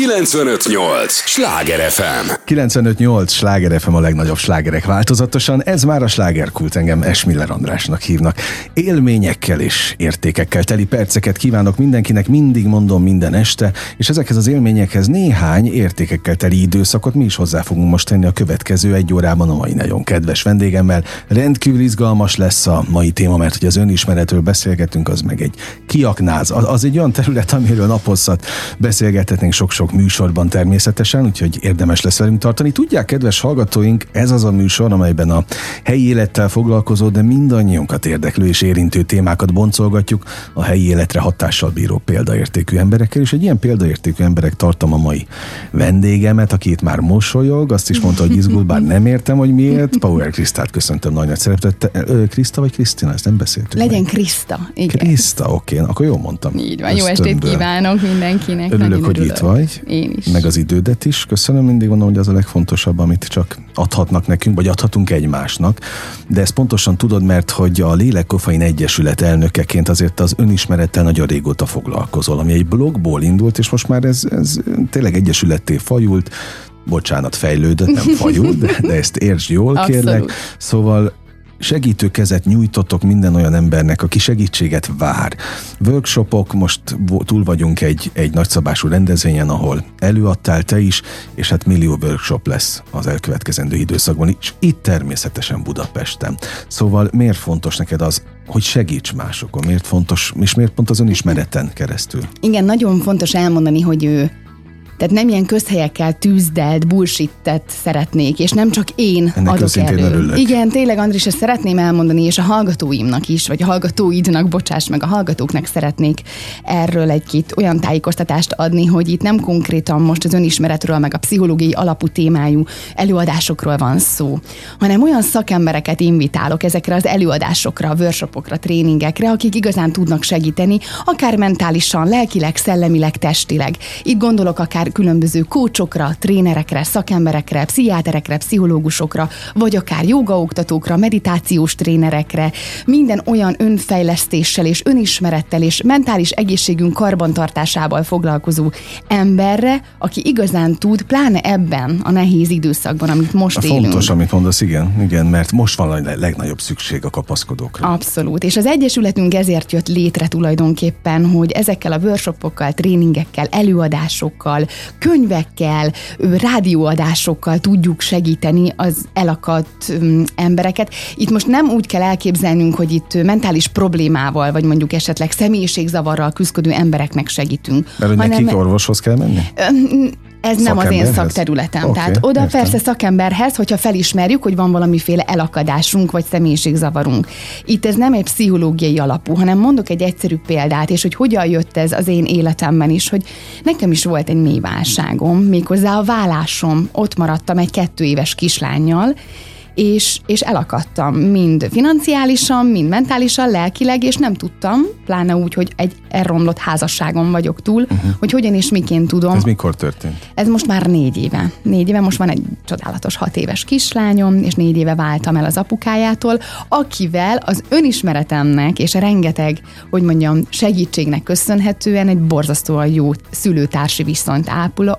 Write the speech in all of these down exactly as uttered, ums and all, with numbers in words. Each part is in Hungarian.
kilencvenöt nyolc Schlager ef em. kilencvenöt nyolc Schlager ef em, a legnagyobb slágerek változatosan. Ez már a slágerkult, engem S. Miller Andrásnak hívnak. Élményekkel és értékekkel teli perceket kívánok mindenkinek, mindig mondom, minden este, és ezekhez az élményekhez néhány értékekkel teli időszakot mi is hozzá fogunk most tenni a következő egy órában a mai nagyon kedves vendégemmel. Rendkívül izgalmas lesz a mai téma, mert hogy az önismeretről beszélgetünk, az meg egy kiaknáz. Az egy olyan terület, amiről naposszat beszélgethetnénk sok-sok műsorban természetesen, úgyhogy érdemes lesz velünk tartani. Tudják, kedves hallgatóink, ez az a műsor, amelyben a helyi élettel foglalkozó, de mindannyiunkat érdeklő és érintő témákat boncolgatjuk a helyi életre hatással bíró példaértékű emberekkel, és egy ilyen példaértékű emberek tartom a mai vendégemet, aki itt már mosolyog, azt is mondta, hogy izgul, bár nem értem, hogy miért. Power Krisztát köszöntöm nagy nagy szeretettel. Kriszta vagy Krisztina, ezt nem beszéltük. Legyen Kriszta, igen. Kriszta, oké, akkor jól mondtam. Így van, jó estét kívánok mindenkinek. Örülök, hogy itt vagy. Én is. Meg az idődet is. Köszönöm, mindig mondom, hogy az a legfontosabb, amit csak adhatnak nekünk, vagy adhatunk egymásnak. De ezt pontosan tudod, mert hogy a Lélek Koffein Egyesület elnökeként azért az önismerettel nagyon régóta foglalkozol, ami egy blogból indult, és most már ez, ez tényleg egyesületté fajult. Bocsánat, fejlődött, nem fajult, de, de ezt értsd jól, abszolút. Kérlek. Szóval segítő kezet nyújtottok minden olyan embernek, aki segítséget vár. Workshopok, most túl vagyunk egy, egy nagyszabású rendezvényen, ahol előadtál te is, és hát millió workshop lesz az elkövetkezendő időszakban, és itt természetesen Budapesten. Szóval miért fontos neked az, hogy segíts másokon? Miért fontos, és miért pont az önismereten keresztül? Igen, nagyon fontos elmondani, hogy ő Tehát nem ilyen közhelyekkel tűzdelt, bullshittet szeretnék, és nem csak én ennek adok elő. Örülök. Igen, tényleg, Andris, ezt szeretném elmondani, és a hallgatóimnak is, vagy a hallgatóidnak, bocsáss meg, a hallgatóknak szeretnék erről egy-két olyan tájékoztatást adni, hogy itt nem konkrétan most az önismeretről, meg a pszichológiai alapú témájú előadásokról van szó, hanem olyan szakembereket invitálok ezekre az előadásokra, workshopokra, tréningekre, akik igazán tudnak segíteni, akár mentálisan, lelkileg, szellemileg, testileg. Itt gondolok akár különböző kócsokra, trénerekre, szakemberekre, pszichiáterekre, pszichológusokra, vagy akár jogaoktatókra, meditációs trénerekre, minden olyan önfejlesztéssel és önismerettel és mentális egészségünk karbantartásával foglalkozó emberre, aki igazán tud, pláne ebben a nehéz időszakban, amit most a élünk. Fontos, amit mondasz, igen, igen, mert most van a legnagyobb szükség a kapaszkodókra. Abszolút, és az egyesületünk ezért jött létre tulajdonképpen, hogy ezekkel a workshopokkal, tréningekkel, előadásokkal, könyvekkel, rádióadásokkal tudjuk segíteni az elakadt embereket. Itt most nem úgy kell elképzelnünk, hogy itt mentális problémával, vagy mondjuk esetleg személyiségzavarral küzdködő embereknek segítünk. Mert hogy hanem... nekik orvoshoz kell menni? Ez nem az én szakterületem. Okay, tehát oda értem. Persze szakemberhez, hogyha felismerjük, hogy van valamiféle elakadásunk, vagy személyiségzavarunk. Itt ez nem egy pszichológiai alapú, hanem mondok egy egyszerű példát, és hogy hogyan jött ez az én életemben is, hogy nekem is volt egy mély válságom, méghozzá a vállásom. Ott maradtam egy kettő éves kislánnyal, És, és elakadtam mind financiálisan, mind mentálisan, lelkileg, és nem tudtam, pláne úgy, hogy egy elromlott házasságon vagyok túl, uh-huh. hogy hogyan és miként tudom. Ez mikor történt? Ez most már négy éve. Négy éve, most van egy csodálatos hat éves kislányom, és négy éve váltam el az apukájától, akivel az önismeretemnek és rengeteg, hogy mondjam, segítségnek köszönhetően egy borzasztóan jó szülőtársi viszonyt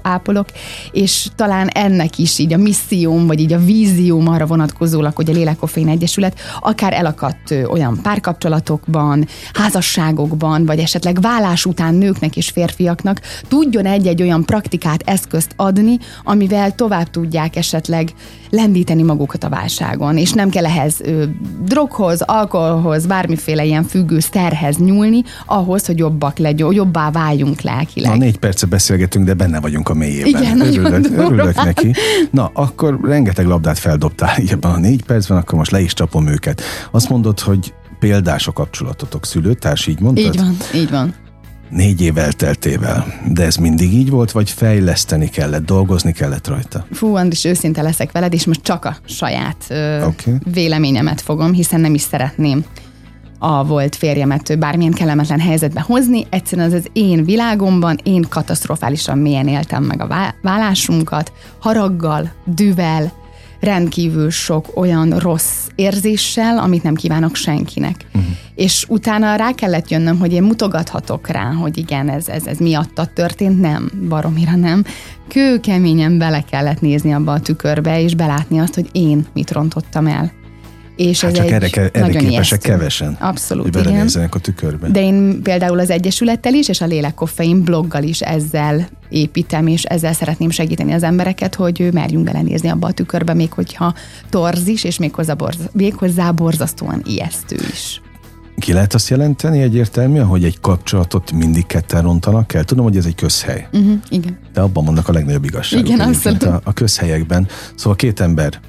ápolok, és talán ennek is így a misszióm, vagy így a vízióm arra vonatkozik, hogy a Lélek Koffein Egyesület akár elakadt olyan párkapcsolatokban, házasságokban, vagy esetleg vállás után nőknek és férfiaknak tudjon egy-egy olyan praktikát, eszközt adni, amivel tovább tudják esetleg lendíteni magukat a válságon, és nem kell ehhez ö, droghoz, alkoholhoz, bármiféle ilyen függő szerhez nyúlni, ahhoz, hogy jobbak legyünk, jobbá váljunk lelkileg. Na, négy perce beszélgetünk, de benne vagyunk a mélyében. Igen, örülök, örülök neki. Na, akkor rengeteg labdát feldobtál ebben a négy percben, akkor most le is csapom őket. Azt mondod, hogy példás a kapcsolatotok, szülőtárs, így mondtad? Így van, így van. Négy év elteltével. De ez mindig így volt, vagy fejleszteni kellett, dolgozni kellett rajta? Fú, Andris, őszinte leszek veled, és most csak a saját ö, okay. véleményemet fogom, hiszen nem is szeretném a volt férjemet bármilyen kellemetlen helyzetbe hozni. Egyszerűen az az én világomban, én katasztrofálisan mélyen éltem meg a válásunkat, haraggal, dühvel, rendkívül sok olyan rossz érzéssel, amit nem kívánok senkinek. Uh-huh. És utána rá kellett jönnöm, hogy én mutogathatok rá, hogy igen, ez, ez, ez miatta történt, nem, baromira nem. Kőkeményen bele kellett nézni abba a tükörbe, és belátni azt, hogy én mit rontottam el. És hát ez csak egy erre, erre képesek kevesen. Abszolút, hogy belenézzenek a tükörbe. De én például az Egyesülettel is, és a Lélek Koffein bloggal is ezzel építem, és ezzel szeretném segíteni az embereket, hogy merjünk belenézni abba a tükörbe, még hogyha torz is, és méghozzá, borz, méghozzá borzasztóan ijesztő is. Ki lehet azt jelenteni egyértelműen, hogy egy kapcsolatot mindig ketten rontanak el? Tudom, hogy ez egy közhely. Uh-huh, igen. De abban mondnak a legnagyobb igazságot. Igen, abszolút. A, a közhelyekben. Szóval két ember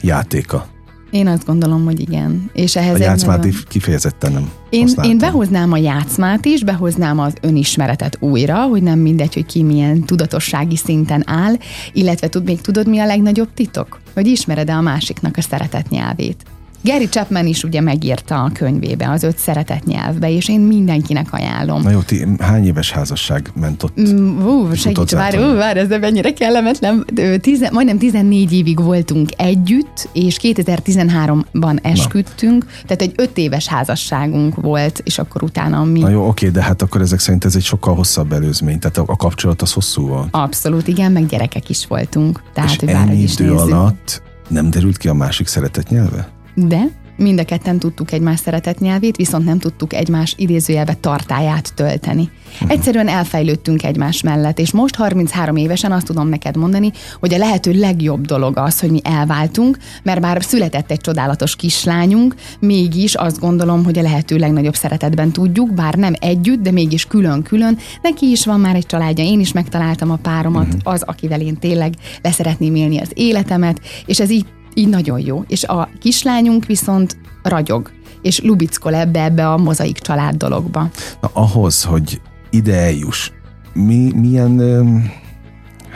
játéka. Én azt gondolom, hogy igen. És ehhez a játszmát nagyon... kifejezetten nem én, én behoznám a játszmát is, behoznám az önismeretet újra, hogy nem mindegy, hogy ki milyen tudatossági szinten áll, illetve tud, még tudod, mi a legnagyobb titok? Hogy ismered-e a másiknak a szeretet nyelvét. Gary Chapman is ugye megírta a könyvébe, az öt szeretet nyelvbe, és én mindenkinek ajánlom. Na jó, ti hány éves házasság ment ott? Hú, segíts, várj, várj, ez mennyire kellemetlen. Tizen, majdnem tizennégy évig voltunk együtt, és kétezer-tizenháromban esküdtünk, na. Tehát egy öt éves házasságunk volt, és akkor utána mi... Na jó, oké, de hát akkor ezek szerint ez egy sokkal hosszabb előzmény, tehát a kapcsolat az hosszú volt. Abszolút, igen, meg gyerekek is voltunk. Tehát, és hogy ennyi idő nézzük. Alatt nem derült ki a másik szeretet nyelve? De mind a ketten tudtuk egymás szeretett nyelvét, viszont nem tudtuk egymás idézőjelbe tartályát tölteni. Egyszerűen elfejlődtünk egymás mellett, és most harminchárom évesen azt tudom neked mondani, hogy a lehető legjobb dolog az, hogy mi elváltunk, mert bár született egy csodálatos kislányunk, mégis azt gondolom, hogy a lehető legnagyobb szeretetben tudjuk, bár nem együtt, de mégis külön-külön. Neki is van már egy családja, én is megtaláltam a páromat, az, akivel én tényleg leszeretném élni az életemet, és ez így Így nagyon jó. És a kislányunk viszont ragyog, és lubickol ebbe, ebbe a mozaik család dologba. Na, ahhoz, hogy ide eljuss, mi, milyen,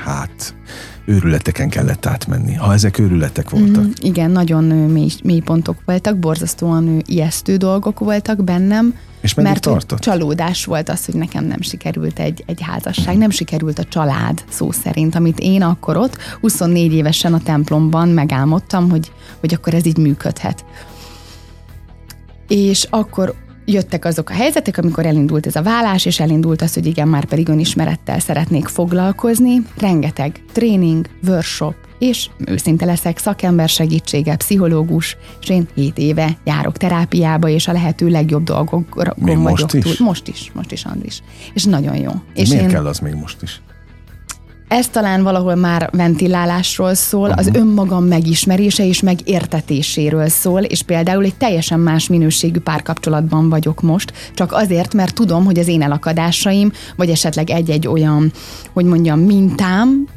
hát, őrületeken kellett átmenni, ha ezek őrületek voltak. Mm, igen, nagyon mély, mély pontok voltak, borzasztóan ijesztő dolgok voltak bennem, és mert csalódás volt az, hogy nekem nem sikerült egy, egy házasság, nem sikerült a család szó szerint, amit én akkor ott huszonnégy évesen a templomban megálmodtam, hogy, hogy akkor ez így működhet. És akkor jöttek azok a helyzetek, amikor elindult ez a válás, és elindult az, hogy igen, már pedig önismerettel szeretnék foglalkozni. Rengeteg tréning, workshop, és őszinte leszek, szakember segítsége, pszichológus, és én hét éve járok terápiába, és a lehető legjobb dolgokon vagyok most túl. Is? Most is? Most is, Andris. És nagyon jó. És miért én... kell az még most is? Ez talán valahol már ventilálásról szól, az önmagam megismerése és megértetéséről szól, és például egy teljesen más minőségű párkapcsolatban vagyok most, csak azért, mert tudom, hogy az én elakadásaim, vagy esetleg egy-egy olyan, hogy mondjam, mintám,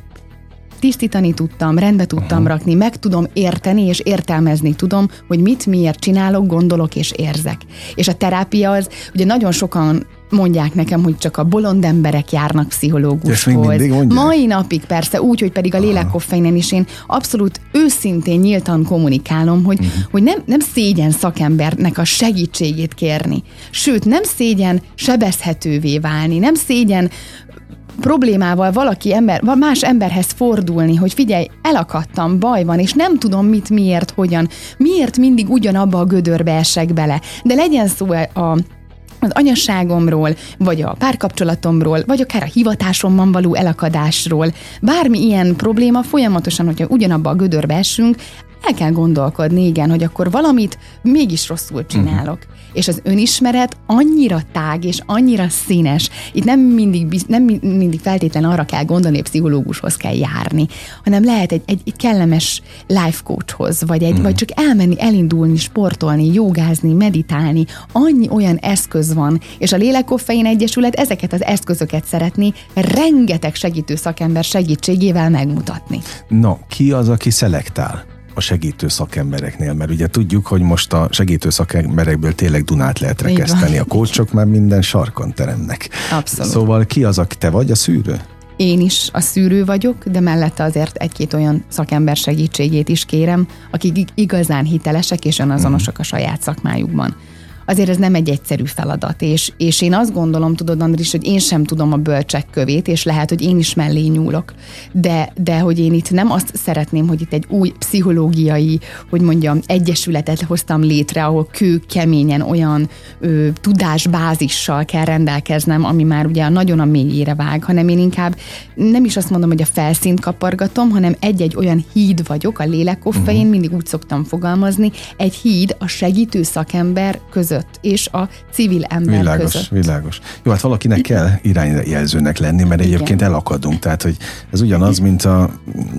tisztítani tudtam, rendbe tudtam rakni, meg tudom érteni és értelmezni tudom, hogy mit, miért csinálok, gondolok és érzek. És a terápia az, ugye nagyon sokan mondják nekem, hogy csak a bolond emberek járnak pszichológushoz. Mai napig persze, úgy, hogy pedig a Lélek Koffeinen is én abszolút őszintén nyíltan kommunikálom, hogy, uh-huh. hogy nem, nem szégyen szakembernek a segítségét kérni. Sőt, nem szégyen sebezhetővé válni, nem szégyen problémával valaki ember, más emberhez fordulni, hogy figyelj, elakadtam, baj van, és nem tudom mit, miért, hogyan, miért mindig ugyanabba a gödörbe esek bele. De legyen szó a az anyasságomról, vagy a párkapcsolatomról, vagy akár a hivatásomban való elakadásról. Bármi ilyen probléma folyamatosan, hogyha ugyanabba a gödörbe esünk, el kell gondolkodni, igen, hogy akkor valamit mégis rosszul csinálok. Uh-huh. És az önismeret annyira tág és annyira színes. Itt nem mindig, nem mindig feltétlenül arra kell gondolni, hogy pszichológushoz kell járni, hanem lehet egy, egy, egy kellemes life coachhoz, vagy, egy, uh-huh. vagy csak elmenni, elindulni, sportolni, jogázni, meditálni. Annyi olyan eszköz van, és a Lélek Koffein Egyesület ezeket az eszközöket szeretné rengeteg segítő szakember segítségével megmutatni. Na, ki az, aki szelektál a segítő szakembereknél, mert ugye tudjuk, hogy most a segítő szakemberekből tényleg Dunát lehet rekeszteni, a kócsok már minden sarkon teremnek. Abszolút. Szóval ki az, aki te vagy, a szűrő? Én is a szűrő vagyok, de mellette azért egy-két olyan szakember segítségét is kérem, akik igazán hitelesek és önazonosak a saját szakmájukban. azért ez nem egy egyszerű feladat, és, és én azt gondolom, tudod, Andris, hogy én sem tudom a bölcsek kövét, és lehet, hogy én is mellé nyúlok, de, de hogy én itt nem azt szeretném, hogy itt egy új pszichológiai, hogy mondjam, egyesületet hoztam létre, ahol kőkeményen olyan ö, tudásbázissal kell rendelkeznem, ami már ugye nagyon a mélyére vág, hanem én inkább nem is azt mondom, hogy a felszínt kapargatom, hanem egy-egy olyan híd vagyok a lélek koffein, uh-huh. mindig úgy szoktam fogalmazni, egy híd a segítő szakember között, és a civil ember világos, között. Világos, világos. Jó, hát valakinek kell irányjelzőnek lenni, mert igen. egyébként elakadunk, tehát hogy ez ugyanaz, mint a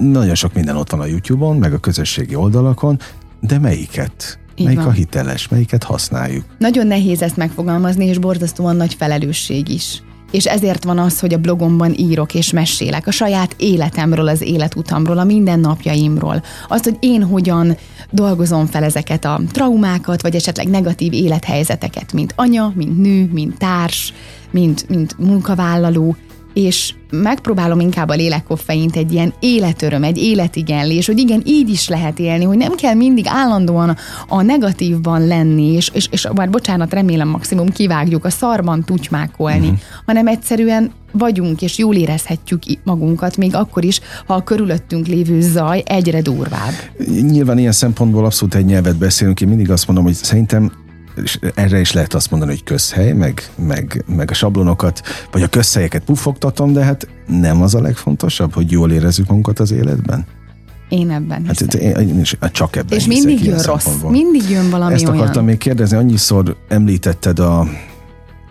nagyon sok minden ott van a YouTube-on, meg a közösségi oldalakon, de melyiket? Melyik a hiteles, melyiket használjuk? Nagyon nehéz ezt megfogalmazni, és borzasztóan nagy felelősség is. És ezért van az, hogy a blogomban írok és mesélek a saját életemről, az életutamról, a mindennapjaimról. Azt, hogy én hogyan dolgozom fel ezeket a traumákat, vagy esetleg negatív élethelyzeteket, mint anya, mint nő, mint társ, mint, mint munkavállaló, és megpróbálom inkább a lélek koffeint egy ilyen életöröm, egy életigenlés, hogy igen, így is lehet élni, hogy nem kell mindig állandóan a negatívban lenni, és, és, és bár bocsánat, remélem maximum kivágjuk, a szarban tutymákolni, mm-hmm. hanem egyszerűen vagyunk, és jól érezhetjük magunkat, még akkor is, ha a körülöttünk lévő zaj egyre durvább. Nyilván ilyen szempontból abszolút egy nyelvet beszélünk, én mindig azt mondom, hogy szerintem és erre is lehet azt mondani, hogy közhely, meg, meg, meg a sablonokat, vagy a közhelyeket pufogtatom, de hát nem az a legfontosabb, hogy jól érezzük magunkat az életben? Én ebben hiszem. Hát, én is, csak ebben és hiszek, mindig jön rossz, mindig jön valami olyan. Ezt akartam olyan. Még kérdezni, annyiszor említetted a,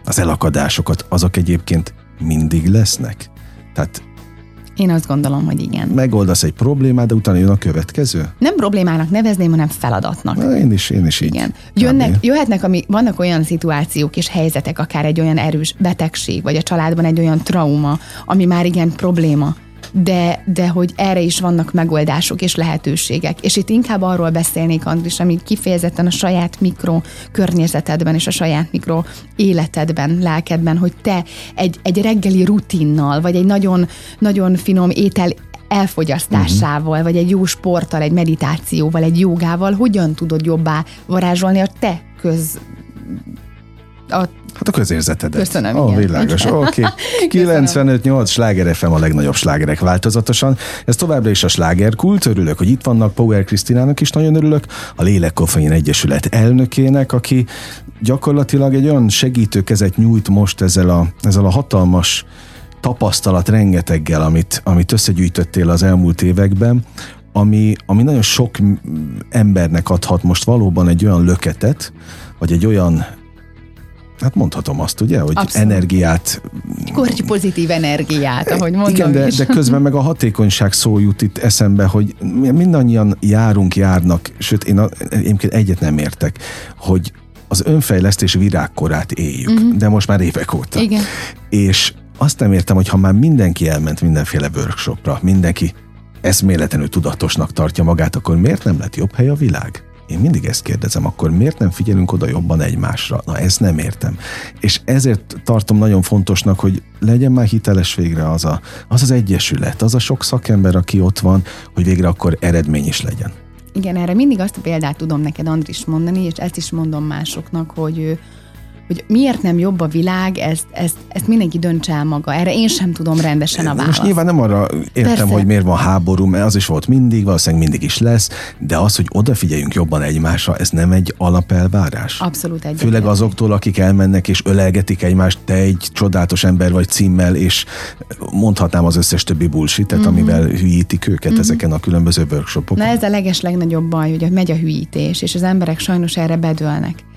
az elakadásokat, azok egyébként mindig lesznek? Tehát én azt gondolom, hogy igen. Megoldasz egy problémát, de utána jön a következő? Nem problémának nevezném, hanem feladatnak. Na, én is, én is így. Igen. Jönnek, jöhetnek, ami, vannak olyan szituációk és helyzetek, akár egy olyan erős betegség, vagy a családban egy olyan trauma, ami már igen probléma. De, de hogy erre is vannak megoldások és lehetőségek. És itt inkább arról beszélnék, Andris, amit kifejezetten a saját mikro környezetedben és a saját mikro életedben, lelkedben, hogy te egy, egy reggeli rutinnal, vagy egy nagyon, nagyon finom étel elfogyasztásával, uh-huh. vagy egy jó sporttal, egy meditációval, egy jogával hogyan tudod jobbá varázsolni a te köz... A hát a közérzetedet. Köszönöm, oh, igen. Világos, oké. Okay. kilencvenöt nyolc Schlager ef em a legnagyobb slágerek változatosan. Ez továbbra is a slágerkult. Örülök, hogy itt vannak, Power Krisztinának is nagyon örülök, a Lélek Koffein Egyesület elnökének, aki gyakorlatilag egy olyan segítőkezet nyújt most ezzel a, ezzel a hatalmas tapasztalat rengeteggel, amit, amit összegyűjtöttél az elmúlt években, ami, ami nagyon sok embernek adhat most valóban egy olyan löketet, vagy egy olyan, hát mondhatom azt, ugye, hogy abszolút. Energiát... Korty pozitív energiát, ahogy mondom. Igen, de, de közben meg a hatékonyság szó jut itt eszembe, hogy mindannyian járunk, járnak, sőt, én, a, én egyet nem értek, hogy az önfejlesztés virágkorát éljük, uh-huh. de most már évek óta. Igen. És azt nem értem, hogy ha már mindenki elment mindenféle workshopra, mindenki eszméletlenül tudatosnak tartja magát, akkor miért nem lett jobb hely a világ? Én mindig ezt kérdezem, akkor miért nem figyelünk oda jobban egymásra? Na, ezt nem értem. És ezért tartom nagyon fontosnak, hogy legyen már hiteles végre az a, az, az egyesület, az a sok szakember, aki ott van, hogy végre akkor eredmény is legyen. Igen, erre mindig azt a példát tudom neked, Andris, mondani, és ezt is mondom másoknak, hogy... hogy miért nem jobb a világ, ezt, ezt, ezt mindenki döntse el maga. Erre én sem tudom rendesen a választ. Most nyilván nem arra értem, persze. hogy miért van háború, mert az is volt mindig, valószínűleg mindig is lesz, de az, hogy odafigyeljünk jobban egymásra, ez nem egy alapelvárás. Abszolút egy. Főleg azoktól, akik elmennek és ölelgetik egymást, te egy csodálatos ember vagy címmel, és mondhatnám az összes többi bullshit-et, mm-hmm. amivel hülyítik őket mm-hmm. ezeken a különböző workshopokon. Na ez a legeslegnagyobb baj, hogy megy a hülyítés, és az emberek sajnos erre bedőlnek.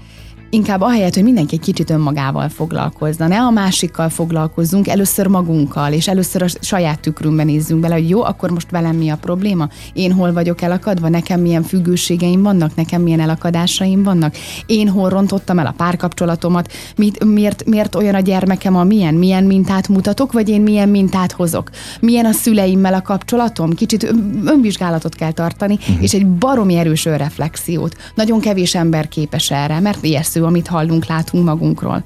Inkább ahelyett, hogy mindenki egy kicsit önmagával foglalkozna. Ne a másikkal foglalkozzunk, először magunkkal, és először a saját tükrünkben nézzünk bele, hogy jó, akkor most velem mi a probléma? Én hol vagyok elakadva? Nekem milyen függőségeim vannak? Nekem milyen elakadásaim vannak? Én hol rontottam el a párkapcsolatomat? Mit, miért, miért olyan a gyermekem, amilyen? Milyen mintát mutatok, vagy én milyen mintát hozok? Milyen a szüleimmel a kapcsolatom? Kicsit önvizsgálatot kell tartani, uh-huh. és egy baromi erős önreflexiót. Nagyon kevés ember képes erre, mert ijesztő, amit hallunk, látunk magunkról.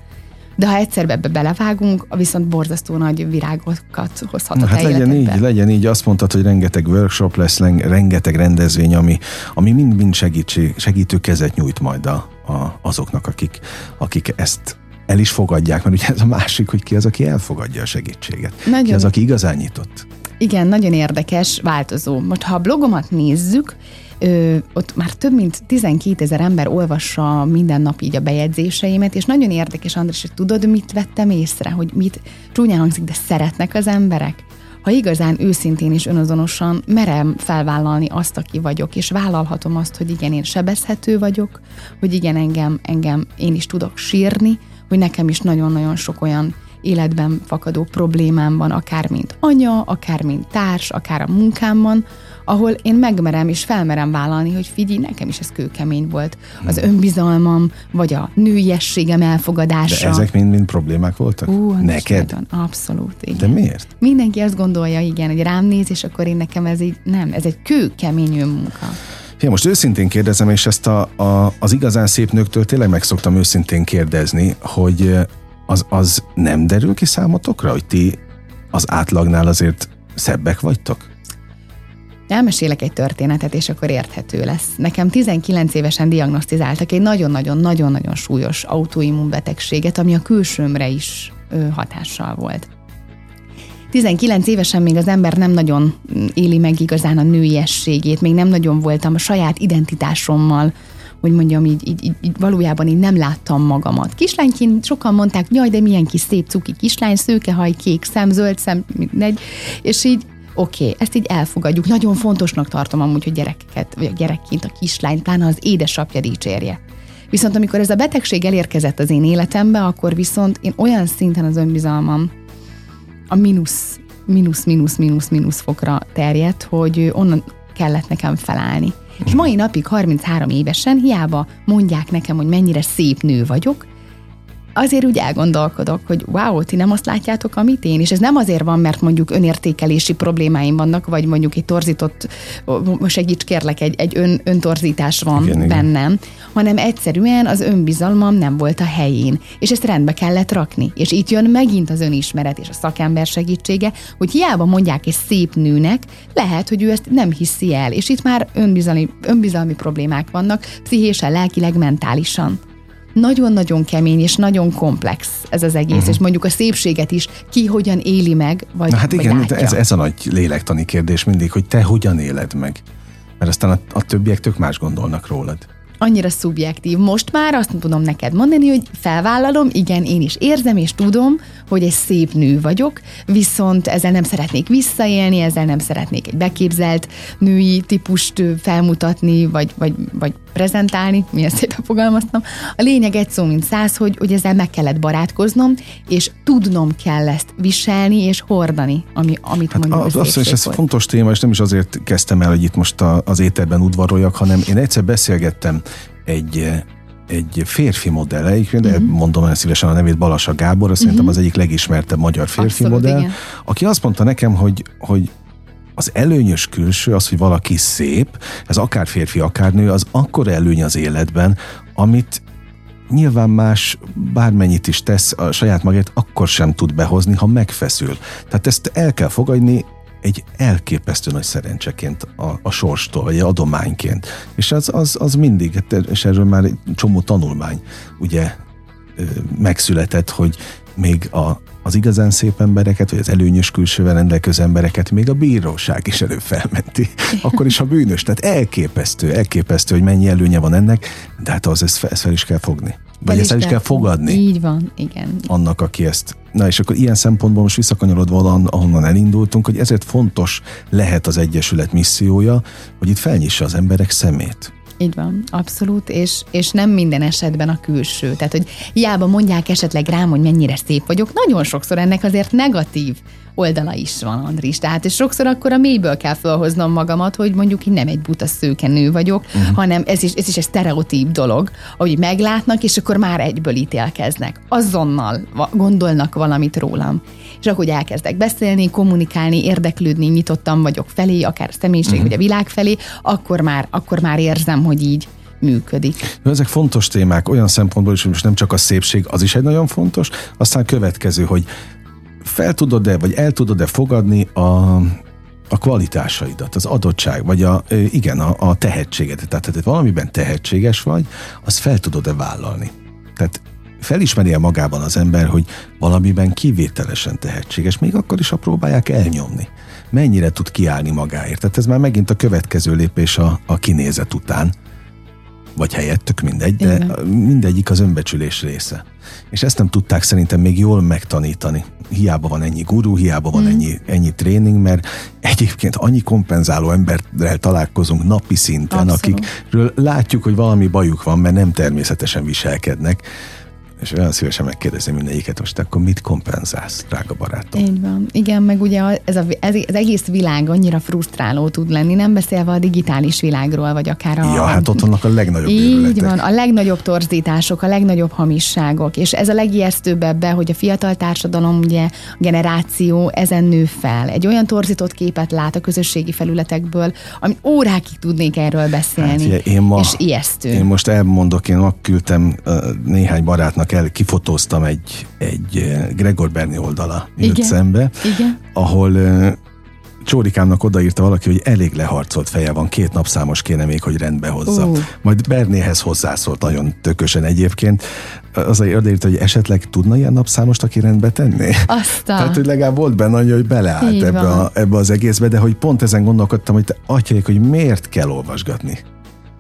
De ha egyszer ebbe belevágunk, viszont borzasztó nagy virágokat hozhat a hát te legyen életedben. Így, legyen így. Azt mondtad, hogy rengeteg workshop lesz, rengeteg rendezvény, ami, ami mind-mind segítség, segítő kezet nyújt majd a, a, azoknak, akik, akik ezt el is fogadják, mert ugye ez a másik, hogy ki az, aki elfogadja a segítséget. Nagyon. Ki az, aki igazán nyitott. Igen, nagyon érdekes, változó. Most ha a blogomat nézzük, Ö, ott már több mint tizenkétezer ember olvassa minden nap így a bejegyzéseimet, és nagyon érdekes, András, hogy tudod, mit vettem észre, hogy mit csúnyán hangzik, de szeretnek az emberek. Ha igazán őszintén és önazonosan merem felvállalni azt, aki vagyok, és vállalhatom azt, hogy igen, én sebezhető vagyok, hogy igen, engem, engem én is tudok sírni, hogy nekem is nagyon-nagyon sok olyan életben fakadó problémám van, akár mint anya, akár mint társ, akár a munkámban, ahol én megmerem és felmerem vállalni, hogy figyelj, nekem is ez kőkemény volt. Az önbizalmam, vagy a nőiességem elfogadása. De ezek mind-mind problémák voltak? Ú, neked? Nagyon, abszolút, igen. De miért? Mindenki azt gondolja, igen, hogy rám néz, és akkor én nekem ez így, nem, ez egy kőkemény önmunka. Ja, most őszintén kérdezem, és ezt a, a, az igazán szép nőktől tényleg meg szoktam őszintén kérdezni, hogy az, az nem derül ki számotokra, hogy ti az átlagnál azért szebbek vagytok? Elmesélek egy történetet, és akkor érthető lesz. Nekem tizenkilenc évesen diagnosztizáltak egy nagyon-nagyon-nagyon-nagyon súlyos autoimmunbetegséget, ami a külsőmre is ö, hatással volt. tizenkilenc évesen még az ember nem nagyon éli meg igazán a nőiességét, még nem nagyon voltam a saját identitásommal, hogy mondjam, így, így, így valójában így nem láttam magamat. Kislányként sokan mondták, jaj, de milyen kis szép cuki kislány, szőkehaj, kék szem, zöld szem, mindegy, és így oké, okay, ezt így elfogadjuk. Nagyon fontosnak tartom amúgy, hogy gyerekeket, vagy gyerekként a kislányt, pláne az édesapja dicsérje. Viszont amikor ez a betegség elérkezett az én életembe, akkor viszont én olyan szinten az önbizalmam a mínusz, mínusz, mínusz, mínusz, mínusz fokra terjedt, hogy onnan kellett nekem felállni. És mai napig harminchárom évesen hiába mondják nekem, hogy mennyire szép nő vagyok, azért úgy elgondolkodok, hogy wow, ti nem azt látjátok, amit én, és ez nem azért van, mert mondjuk önértékelési problémáim vannak, vagy mondjuk egy torzított, segíts kérlek, egy, egy ön, öntorzítás van igen, bennem, igen. hanem egyszerűen az önbizalmam nem volt a helyén, és ezt rendbe kellett rakni, és itt jön megint az önismeret és a szakember segítsége, hogy hiába mondják egy szép nőnek, lehet, hogy ő ezt nem hiszi el, és itt már önbizalmi, önbizalmi problémák vannak, pszichésen, lelkileg, mentálisan. Nagyon-nagyon kemény és nagyon komplex ez az egész, uh-huh. és mondjuk a szépséget is ki hogyan éli meg, vagy látja. Hát igen, látja. Ez, ez a nagy lélektani kérdés mindig, hogy te hogyan éled meg, mert aztán a, a többiek tök más gondolnak rólad. Annyira szubjektív. Most már azt tudom neked mondani, hogy felvállalom, igen, én is érzem és tudom, hogy egy szép nő vagyok, viszont ezzel nem szeretnék visszaélni, ezzel nem szeretnék egy beképzelt női típust felmutatni, vagy, vagy, vagy prezentálni, milyen szépen fogalmaztam. A lényeg egy szó, mint száz, hogy, hogy ezzel meg kellett barátkoznom, és tudnom kell ezt viselni és hordani, ami, amit hát mondjuk az az, és ez fontos téma, és nem is azért kezdtem el, hogy itt most a, az éterben udvaroljak, hanem én egyszer beszélgettem egy, egy férfi modell, egyébként uh-huh. mondom el szívesen a nevét, Balassa Gábor, azt uh-huh. szerintem az egyik legismertebb magyar férfi Abszolút, modell, igen. aki azt mondta nekem, hogy, hogy az előnyös külső, az, hogy valaki szép, ez akár férfi, akár nő, az akkora előny az életben, amit nyilván más bármennyit is tesz a saját magát, akkor sem tud behozni, ha megfeszül. Tehát ezt el kell fogadni egy elképesztő nagy szerencseként a, a sorstól, vagy adományként. És az, az, az mindig, és erről már egy csomó tanulmány ugye megszületett, hogy még a az igazán szép embereket, vagy az előnyös külsővel rendelkező embereket még a bíróság is előbb felmenti. Akkor is, ha bűnös. Tehát elképesztő, elképesztő, hogy mennyi előnye van ennek, de hát az ezt fel, ezt fel is kell fogni. Vagy ezt fel is kell fogadni. Így van, igen. Annak, aki ezt... Na és akkor ilyen szempontból most visszakanyarodva, ahonnan elindultunk, hogy ezért fontos lehet az Egyesület missziója, hogy itt felnyissa az emberek szemét. Így van, abszolút, és, és nem minden esetben a külső. Tehát, hogy hiába mondják esetleg rám, hogy mennyire szép vagyok, nagyon sokszor ennek azért negatív oldala is van, Andris. Tehát, és sokszor akkor a mélyből kell felhoznom magamat, hogy mondjuk én nem egy buta szőkenő vagyok, uh-huh. hanem ez is, ez is egy sztereotíp dolog, ahogy meglátnak, és akkor már egyből ítélkeznek. Azonnal gondolnak valamit rólam. És akkor elkezdek beszélni, kommunikálni, érdeklődni, nyitottan vagyok felé, akár a személyiség, uh-huh. vagy a világ felé, akkor már, akkor már érzem, hogy így működik. Ezek fontos témák, olyan szempontból is, hogy nem csak a szépség, az is egy nagyon fontos, aztán következő, hogy fel tudod-e, vagy el tudod-e fogadni a, a kvalitásaidat, az adottság, vagy a, igen, a, a tehetségedet. Tehát, tehát valamiben tehetséges vagy, azt fel tudod-e vállalni. Tehát felismeri-e magában az ember, hogy valamiben kivételesen tehetséges, még akkor is, ha próbálják elnyomni. Mennyire tud kiállni magáért? Tehát ez már megint a következő lépés a, a kinézet után, vagy helyettük, mindegy, de igen, mindegyik az önbecsülés része. És ezt nem tudták szerintem még jól megtanítani. Hiába van ennyi gurú, hiába van mm. ennyi, ennyi tréning, mert egyébként annyi kompenzáló emberrel találkozunk napi szinten, abszolút, akikről látjuk, hogy valami bajuk van, mert nem természetesen viselkednek. És olyan szívesen megkérdezni mindegyiket, most akkor mit kompenzálsz, drága barátom? Így van. Igen, meg ugye ez, a, ez az egész világ annyira frusztráló tud lenni, nem beszélve a digitális világról, vagy akár a... Ja, hát ott vannak a legnagyobb őrületek. Így van, a legnagyobb torzítások, a legnagyobb hamisságok, és ez a legijesztőbb ebbe, hogy a fiatal társadalom, ugye a generáció ezen nő fel. Egy olyan torzított képet lát a közösségi felületekből, ami órákig tudnék erről beszélni, hát, ugye, én ma, és ijesztő. Én most elmondok, én ma küldtem néhány barátnak el, kifotóztam egy, egy Gregor Berni oldala jött szembe, igen, ahol uh, Csórikámnak odaírta valaki, hogy elég leharcolt feje van, két napszámos kéne még, hogy rendbe hozza. Uh. Majd Bernéhez hozzászólt nagyon tökösen egyébként. Az odaírt, hogy esetleg tudna ilyen napszámost, aki rendbe tenni? Aztán. Tehát, hogy legalább volt benne annyi, hogy beleállt ebbe, a, ebbe az egészbe, de hogy pont ezen gondolkodtam, hogy te atyaik, hogy miért kell olvasgatni.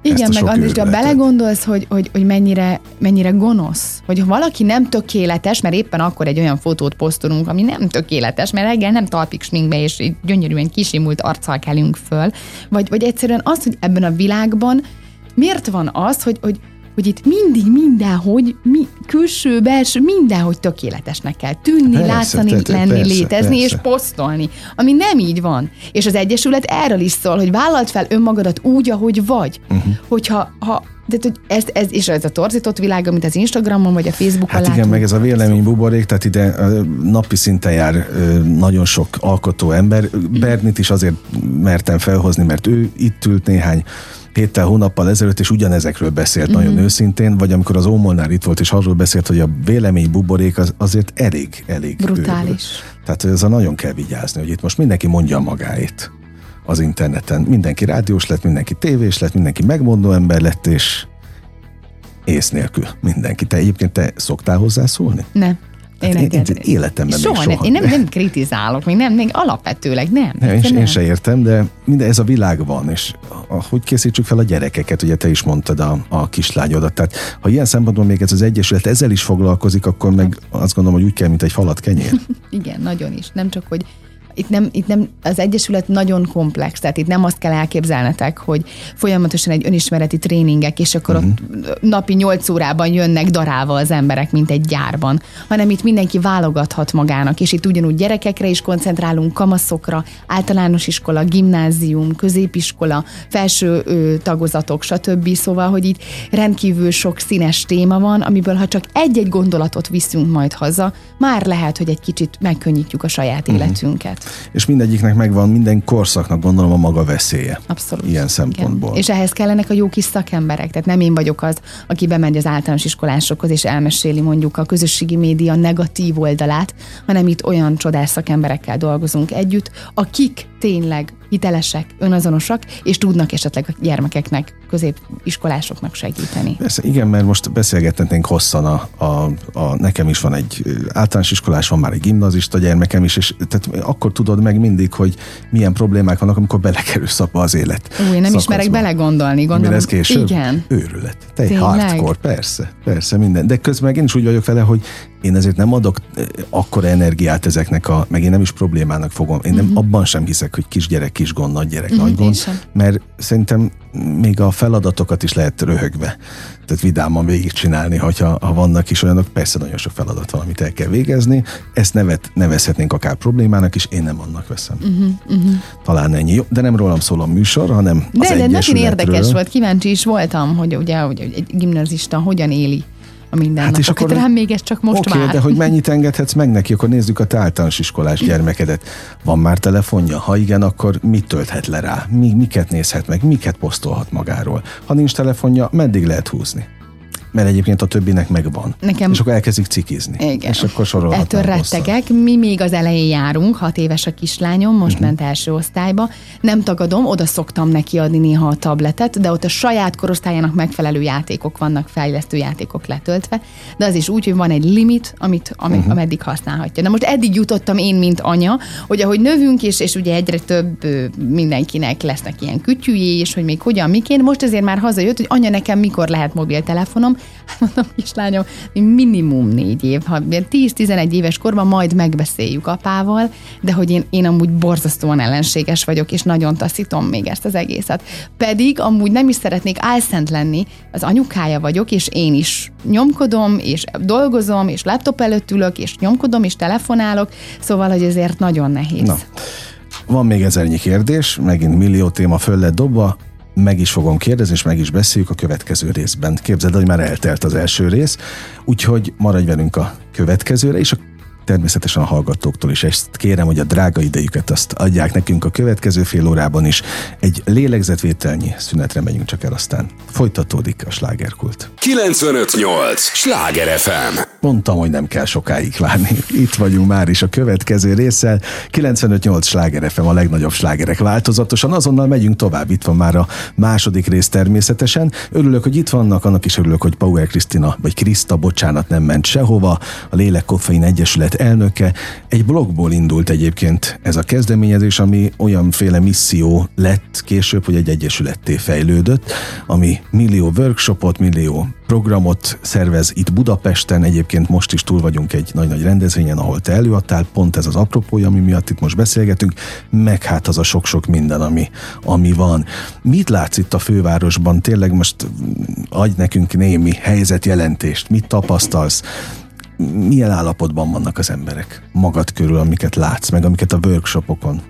Igen, meg Andris, ha belegondolsz, hogy, hogy, hogy mennyire, mennyire gonosz, hogy ha valaki nem tökéletes, mert éppen akkor egy olyan fotót posztolunk, ami nem tökéletes, mert reggel nem talpik sminkbe, és gyönyörűen kisimult arccal kelünk föl, vagy, vagy egyszerűen az, hogy ebben a világban miért van az, hogy, hogy, hogy itt mindig mindenhogy, mi, külső, belső, mindenhogy tökéletesnek kell tűnni, persze, látszani, tehát, lenni, persze, létezni, persze, és posztolni, ami nem így van. És az Egyesület erről is szól, hogy vállald fel önmagadat úgy, ahogy vagy. Uh-huh. Hogyha, ha, de, hogy ez, ez, és ez a torzított világ, amit az Instagramon vagy a Facebookon hát látunk. Igen, meg ez a véleménybuborék, tehát ide napi szinten jár nagyon sok alkotó ember. Bernit is azért mertem felhozni, mert ő itt ült néhány héttel, hónappal ezelőtt, és ugyanezekről beszélt mm-hmm. nagyon őszintén, vagy amikor az Ómolnár itt volt, és arról beszélt, hogy a véleménybuborék az, azért elég, elég brutális. Ő. Tehát ezzel nagyon kell vigyázni, hogy itt most mindenki mondja magáét az interneten. Mindenki rádiós lett, mindenki tévés lett, mindenki megmondó ember lett, és ész nélkül mindenki. Te egyébként te szoktál hozzászólni? Nem. Hát én, én, én életemben soha, soha. Ne, én nem, nem kritizálok, még nem, még alapvetőleg nem. nem, én, nem. Én se értem, de minden ez a világ van, és hogy készítsük fel a gyerekeket, ugye te is mondtad a, a kislányodat. Tehát ha ilyen szempontból még ez az Egyesület ezzel is foglalkozik, akkor meg azt gondolom, hogy úgy kell, mint egy falat kenyér. Igen, nagyon is. Nem csak, hogy Itt nem, itt nem, az Egyesület nagyon komplex, tehát itt nem azt kell elképzelnetek, hogy folyamatosan egy önismereti tréningek, és akkor uh-huh. ott napi nyolc órában jönnek darálva az emberek, mint egy gyárban, hanem itt mindenki válogathat magának, és itt ugyanúgy gyerekekre is koncentrálunk, kamaszokra, általános iskola, gimnázium, középiskola, felső ö, tagozatok, stb. Szóval, hogy itt rendkívül sok színes téma van, amiből ha csak egy-egy gondolatot viszünk majd haza, már lehet, hogy egy kicsit megkönnyítjük a saját uh-huh. életünket. És mindegyiknek megvan, minden korszaknak gondolom a maga veszélye. Abszolút. Ilyen szempontból. Igen. És ehhez kellenek a jó kis szakemberek. Tehát nem én vagyok az, aki bemegy az általános iskolásokhoz, és elmeséli mondjuk a közösségi média negatív oldalát, hanem itt olyan csodás szakemberekkel dolgozunk együtt, akik tényleg hitelesek, önazonosak, és tudnak esetleg a gyermekeknek, középiskolásoknak segíteni. Persze, igen, mert most beszélgetnénk hosszan, a, a, a, nekem is van egy általános iskolás, van már egy gimnazista gyermekem is, és tehát akkor tudod meg mindig, hogy milyen problémák vannak, amikor belekerülsz abba az élet. Új, nem szakaszban. Ismerek belegondolni, gondolom. Ez később? Igen. Őrület. Te egy hardcore, persze, persze minden. De közben én is úgy vagyok vele, hogy én ezért nem adok akkora energiát ezeknek, a, meg én nem is problémának fogom. Én nem, uh-huh. abban sem hiszek, hogy kisgyerek, kis gond, nagy gyerek, uh-huh, nagy gond, mert szerintem még a feladatokat is lehet röhögve. Tehát vidáman végigcsinálni, hogyha, ha vannak is olyanok, persze nagyon sok feladat van, amit el kell végezni. Ezt nevet, nevezhetnénk akár problémának is, én nem annak veszem. Uh-huh, uh-huh. Talán ennyi. Jó, de nem rólam szól a műsor, hanem de, az de, Egyesületről. De nagyon érdekes volt, kíváncsi is voltam, hogy ugye, ugye egy gimnazista hogyan éli a a mindennapok. Hát akkor... rám még ez csak most okay, vár. Oké, de hogy mennyit engedhetsz meg neki, akkor nézzük a általános iskolás gyermekedet. Van már telefonja? Ha igen, akkor mit tölthet le rá? Mi, miket nézhet meg? Miket posztolhat magáról? Ha nincs telefonja, meddig lehet húzni? Mert egyébként a többinek megvan. Nekem... És akkor elkezdik cikizni. Igen. És akkor sorolhatnánk. Ettől rettegek. Hosszan. Mi még az elején járunk, hat éves a kislányom, most uh-huh. ment első osztályba. Nem tagadom, oda szoktam neki adni néha a tabletet, de ott a saját korosztályának megfelelő játékok vannak, fejlesztő játékok letöltve, de az is úgy, hogy van egy limit, amit, amit uh-huh. ameddig használhatja. Na most eddig jutottam én, mint anya, hogy ahogy növünk, és, és ugye egyre több mindenkinek lesznek ilyen kütyűjé, és hogy még hogyan, miként. Most azért már hazajött, hogy anya, nekem mikor lehet mobiltelefonom. Mondom, kislányom, minimum négy év, ha tíz-tizenegy éves korban majd megbeszéljük apával, de hogy én, én amúgy borzasztóan ellenséges vagyok, és nagyon taszítom még ezt az egészet. Pedig amúgy nem is szeretnék álszent lenni, az anyukája vagyok, és én is nyomkodom, és dolgozom, és laptop előtt ülök, és nyomkodom, és telefonálok, szóval, hogy ezért nagyon nehéz. Na. Van még ezernyi kérdés, megint millió téma föl lett dobva, meg is fogom kérdezni, és meg is beszéljük a következő részben. Képzeld, hogy már eltelt az első rész, úgyhogy maradj velünk a következőre, és a, természetesen a hallgatóktól is ezt kérem, hogy a drága idejüket azt adják nekünk a következő fél órában is. Egy lélegzetvételnyi szünetre megyünk csak el, aztán folytatódik a slágerkult. kilencvenöt nyolc Schlager ef em. Mondtam, hogy nem kell sokáig várni. Itt vagyunk már is a következő résszel. kilencvenöt nyolc Sláger ef em, a legnagyobb slágerek változatosan. Azonnal megyünk tovább. Itt van már a második rész természetesen. Örülök, hogy itt vannak. Annak is örülök, hogy Power Krisztina, vagy Kriszta, bocsánat, nem ment sehova. A Lélek Koffein Egyesület elnöke. Egy blogból indult egyébként ez a kezdeményezés, ami olyanféle misszió lett később, hogy egy egyesületté fejlődött, ami millió workshopot, millió programot szervez itt Budapesten. Egyébként most is túl vagyunk egy nagy-nagy rendezvényen, ahol te előadtál, pont ez az apropója, ami miatt itt most beszélgetünk, meg hát az a sok-sok minden, ami, ami van. Mit látsz itt a fővárosban? Tényleg most adj nekünk némi helyzetjelentést, mit tapasztalsz? Milyen állapotban vannak az emberek magad körül, amiket látsz, meg amiket a workshopokon?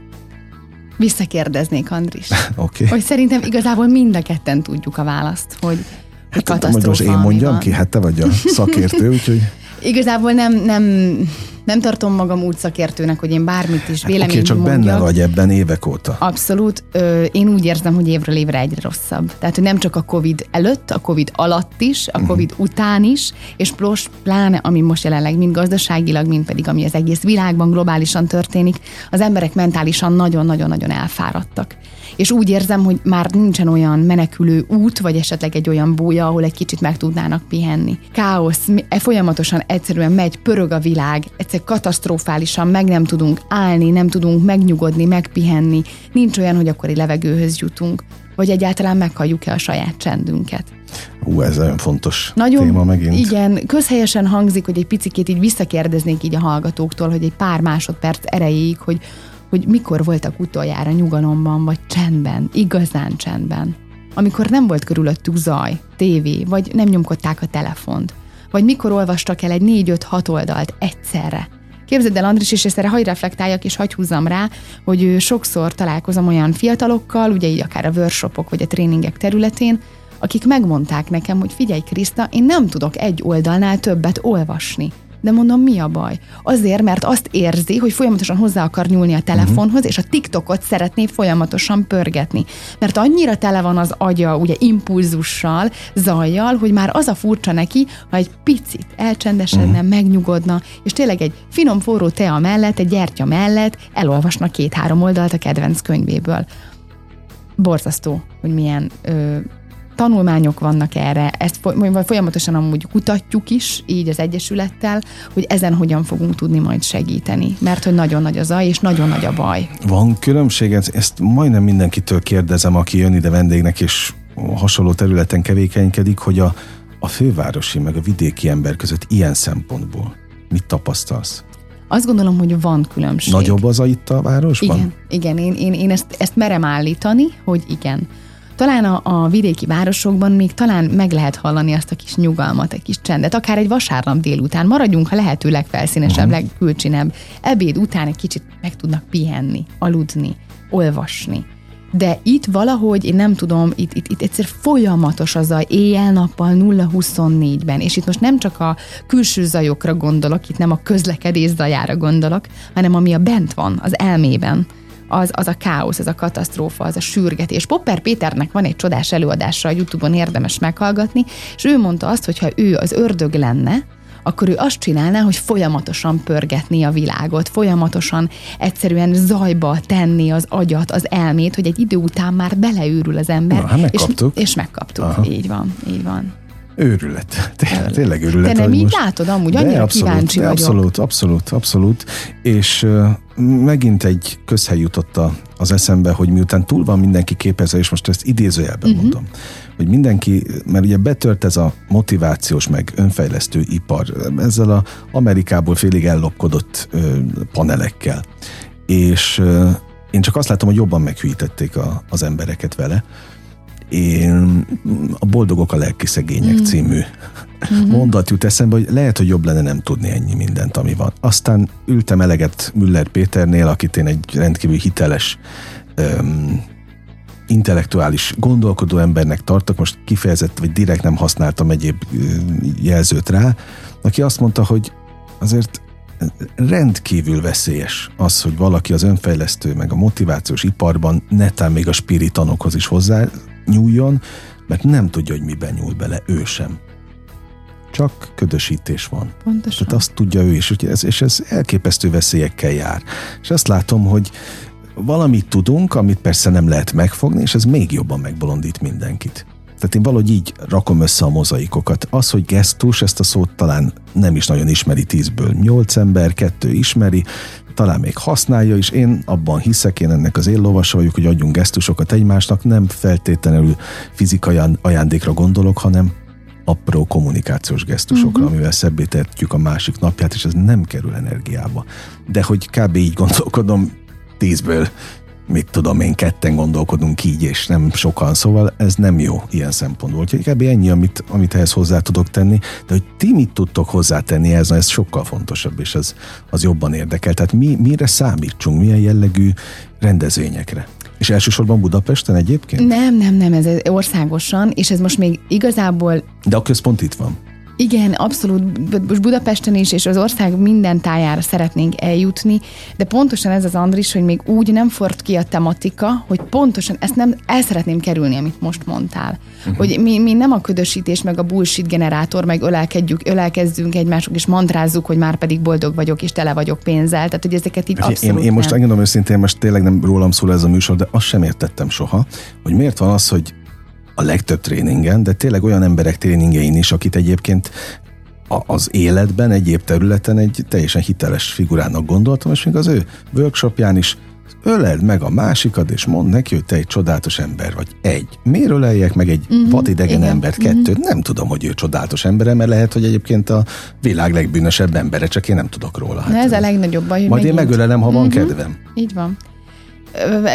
Visszakérdeznék, Andris. Okay. Hogy szerintem igazából mind a ketten tudjuk a választ, hogy hát tudom, hogy most én mondjam van. Ki, hát te vagy a szakértő, úgyhogy... Igazából nem, nem, nem tartom magam úgy szakértőnek, hogy én bármit is véleményt hát okay, csak mondjak. Benne vagy ebben évek óta. Abszolút. Ö, én úgy érzem, hogy évről évre egyre rosszabb. Tehát, hogy nem csak a Covid előtt, a Covid alatt is, a Covid uh-huh. után is, és plusz pláne, ami most jelenleg mind gazdaságilag, mind pedig ami az egész világban globálisan történik, az emberek mentálisan nagyon-nagyon-nagyon elfáradtak. És úgy érzem, hogy már nincsen olyan menekülő út, vagy esetleg egy olyan bója, ahol egy kicsit meg tudnának pihenni. Káosz, folyamatosan egyszerűen megy, pörög a világ, egyszerűen katasztrofálisan meg nem tudunk állni, nem tudunk megnyugodni, megpihenni, nincs olyan, hogy akkori levegőhöz jutunk, vagy egyáltalán meghalljuk-e a saját csendünket. Hú, ez nagyon fontos nagyon, téma megint. Igen, közhelyesen hangzik, hogy egy picikét így visszakérdeznék így a hallgatóktól, hogy egy pár másodperc erejéig, hogy hogy mikor voltak utoljára nyugalomban, vagy csendben, igazán csendben. Amikor nem volt körülöttük zaj, tévé, vagy nem nyomkodták a telefont. Vagy mikor olvastak el egy négy-öt-hat oldalt egyszerre. Képzeld el, Andris, és ezt erre hagy reflektáljak, és hagy húzzam rá, hogy sokszor találkozom olyan fiatalokkal, ugye így akár a workshopok, vagy a tréningek területén, akik megmondták nekem, hogy figyelj Kriszta, én nem tudok egy oldalnál többet olvasni. De mondom, mi a baj? Azért, mert azt érzi, hogy folyamatosan hozzá akar nyúlni a telefonhoz, és a TikTokot szeretné folyamatosan pörgetni. Mert annyira tele van az agya, ugye impulzussal, zajjal, hogy már az a furcsa neki, ha egy picit elcsendesedne, mm. megnyugodna, és tényleg egy finom forró tea mellett, egy gyertya mellett elolvasna két-három oldalt a kedvenc könyvéből. Borzasztó, hogy milyen... Ö, tanulmányok vannak erre, ezt folyamatosan amúgy kutatjuk is, így az Egyesülettel, hogy ezen hogyan fogunk tudni majd segíteni, mert hogy nagyon nagy a zaj, és nagyon nagy a baj. Van különbség, ezt majdnem mindenkitől kérdezem, aki jön ide vendégnek, és hasonló területen tevékenykedik, hogy a, a fővárosi, meg a vidéki ember között ilyen szempontból mit tapasztalsz? Azt gondolom, hogy van különbség. Nagyobb az a itt a városban? Igen, igen én, én, én ezt, ezt merem állítani, hogy igen. Talán a, a vidéki városokban még talán meg lehet hallani azt a kis nyugalmat, egy kis csendet, akár egy vasárnap délután. Maradjunk a lehető legfelszínesebb, legkülcsinebb. Ebéd után egy kicsit meg tudnak pihenni, aludni, olvasni. de itt valahogy, én nem tudom, itt, itt, itt egyszer folyamatos a zaj, éjjel-nappal nulla huszonnégyben, és itt most nem csak a külső zajokra gondolok, itt nem a közlekedés zajára gondolok, hanem ami a bent van, az elmében. Az, az a káosz, az a katasztrófa, az a sürgetés. Popper Péternek van egy csodás előadása, a YouTube-on érdemes meghallgatni, és ő mondta azt, hogy ha ő az ördög lenne, akkor ő azt csinálná, hogy folyamatosan pörgetné a világot, folyamatosan egyszerűen zajba tenni az agyat, az elmét, hogy egy idő után már beleőrül az ember. Na, hát megkaptuk. És, és megkaptuk. Aha. Így van, így van. Őrület. Tényleg, tényleg őrület. Te nem így most látod amúgy? De annyira abszolút, kíváncsi vagyok. Abszolút, abszolút, abszolút. És uh, megint egy közhely jutott a, az eszembe, hogy miután túl van mindenki képezve, és most ezt idézőjelben uh-huh. mondom, hogy mindenki, mert ugye betört ez a motivációs meg önfejlesztő ipar, ezzel az Amerikából félig ellopkodott uh, panelekkel. És uh, én csak azt látom, hogy jobban meghűítették a, az embereket vele. Én a Boldogok a lelki szegények mm. című mm-hmm. mondat jut eszembe, hogy lehet, hogy jobb lenne nem tudni ennyi mindent, ami van. Aztán ültem eleget Müller Péternél, akit én egy rendkívül hiteles, öm, intellektuális gondolkodó embernek tartok, most kifejezett, vagy direkt nem használtam egyéb jelzőt rá, aki azt mondta, hogy azért rendkívül veszélyes az, hogy valaki az önfejlesztő, meg a motivációs iparban, netán még a spiritanokhoz is hozzá nyúljon, mert nem tudja, hogy miben nyúl bele, ő sem. Csak ködösítés van. Pontosan. Tehát azt tudja ő is, és ez, és ez elképesztő veszélyekkel jár. És azt látom, hogy valamit tudunk, amit persze nem lehet megfogni, és ez még jobban megbolondít mindenkit. Tehát én valahogy így rakom össze a mozaikokat. Az, hogy gesztus, ezt a szót talán nem is nagyon ismeri tízből. Nyolc ember, kettő ismeri, talán még használja is. Én abban hiszek, én ennek az éllovasa vagyok, hogy adjunk gesztusokat egymásnak. Nem feltétlenül fizikai ajándékra gondolok, hanem apró kommunikációs gesztusokra, uh-huh. amivel szebbé tehetjük a másik napját, és ez nem kerül energiába. De hogy kb. Így gondolkodom tízből, mit tudom én, ketten gondolkodunk így, és nem sokan, szóval ez nem jó ilyen szempontból. Úgyhogy kb. Ennyi, amit, amit ehhez hozzá tudok tenni, de hogy ti mit tudtok hozzátenni ehhez, ez sokkal fontosabb, és az, az jobban érdekel. Tehát mi, mire számítsunk, milyen jellegű rendezvényekre? És elsősorban Budapesten egyébként? Nem, nem, nem, ez országosan, és ez most még igazából... De a központ itt van. Igen, abszolút, Budapesten is, és az ország minden tájára szeretnénk eljutni, de pontosan ez az, Andris, hogy még úgy nem forrt ki a tematika, hogy pontosan ezt nem, el szeretném kerülni, amit most mondtál. Uh-huh. Hogy mi, mi nem a ködösítés, meg a bullshit generátor, meg ölelkedjük, ölelkezzünk egymások, és mantrázzuk, hogy már pedig boldog vagyok, és tele vagyok pénzzel, tehát hogy ezeket itt abszolút én, én nem. Most engedem őszintén, most tényleg nem rólam szól ez a műsor, de azt sem értettem soha, hogy miért van az, hogy a legtöbb tréningen, de tényleg olyan emberek tréningein is, akit egyébként az életben, egyéb területen egy teljesen hiteles figurának gondoltam, és még az ő workshopján is öleld meg a másikat, és mondd neki, hogy te egy csodálatos ember vagy. Egy. Miért öleljek meg egy mm-hmm, vadidegen embert? Kettőt. Mm-hmm. Nem tudom, hogy ő csodálatos ember, mert lehet, hogy egyébként a világ legbűnösebb embere, csak én nem tudok róla. Hát ez ő. A legnagyobb baj. Majd megint... én megölelem, ha mm-hmm. van kedvem. Így van.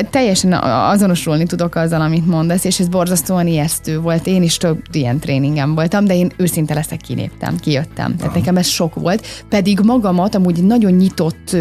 Teljesen azonosulni tudok azzal, amit mondasz, és ez borzasztóan ijesztő volt. Én is több ilyen tréningem voltam, de én őszinte leszek, kiléptem, kijöttem. Tehát nekem ez sok volt, pedig magamat amúgy nagyon nyitott,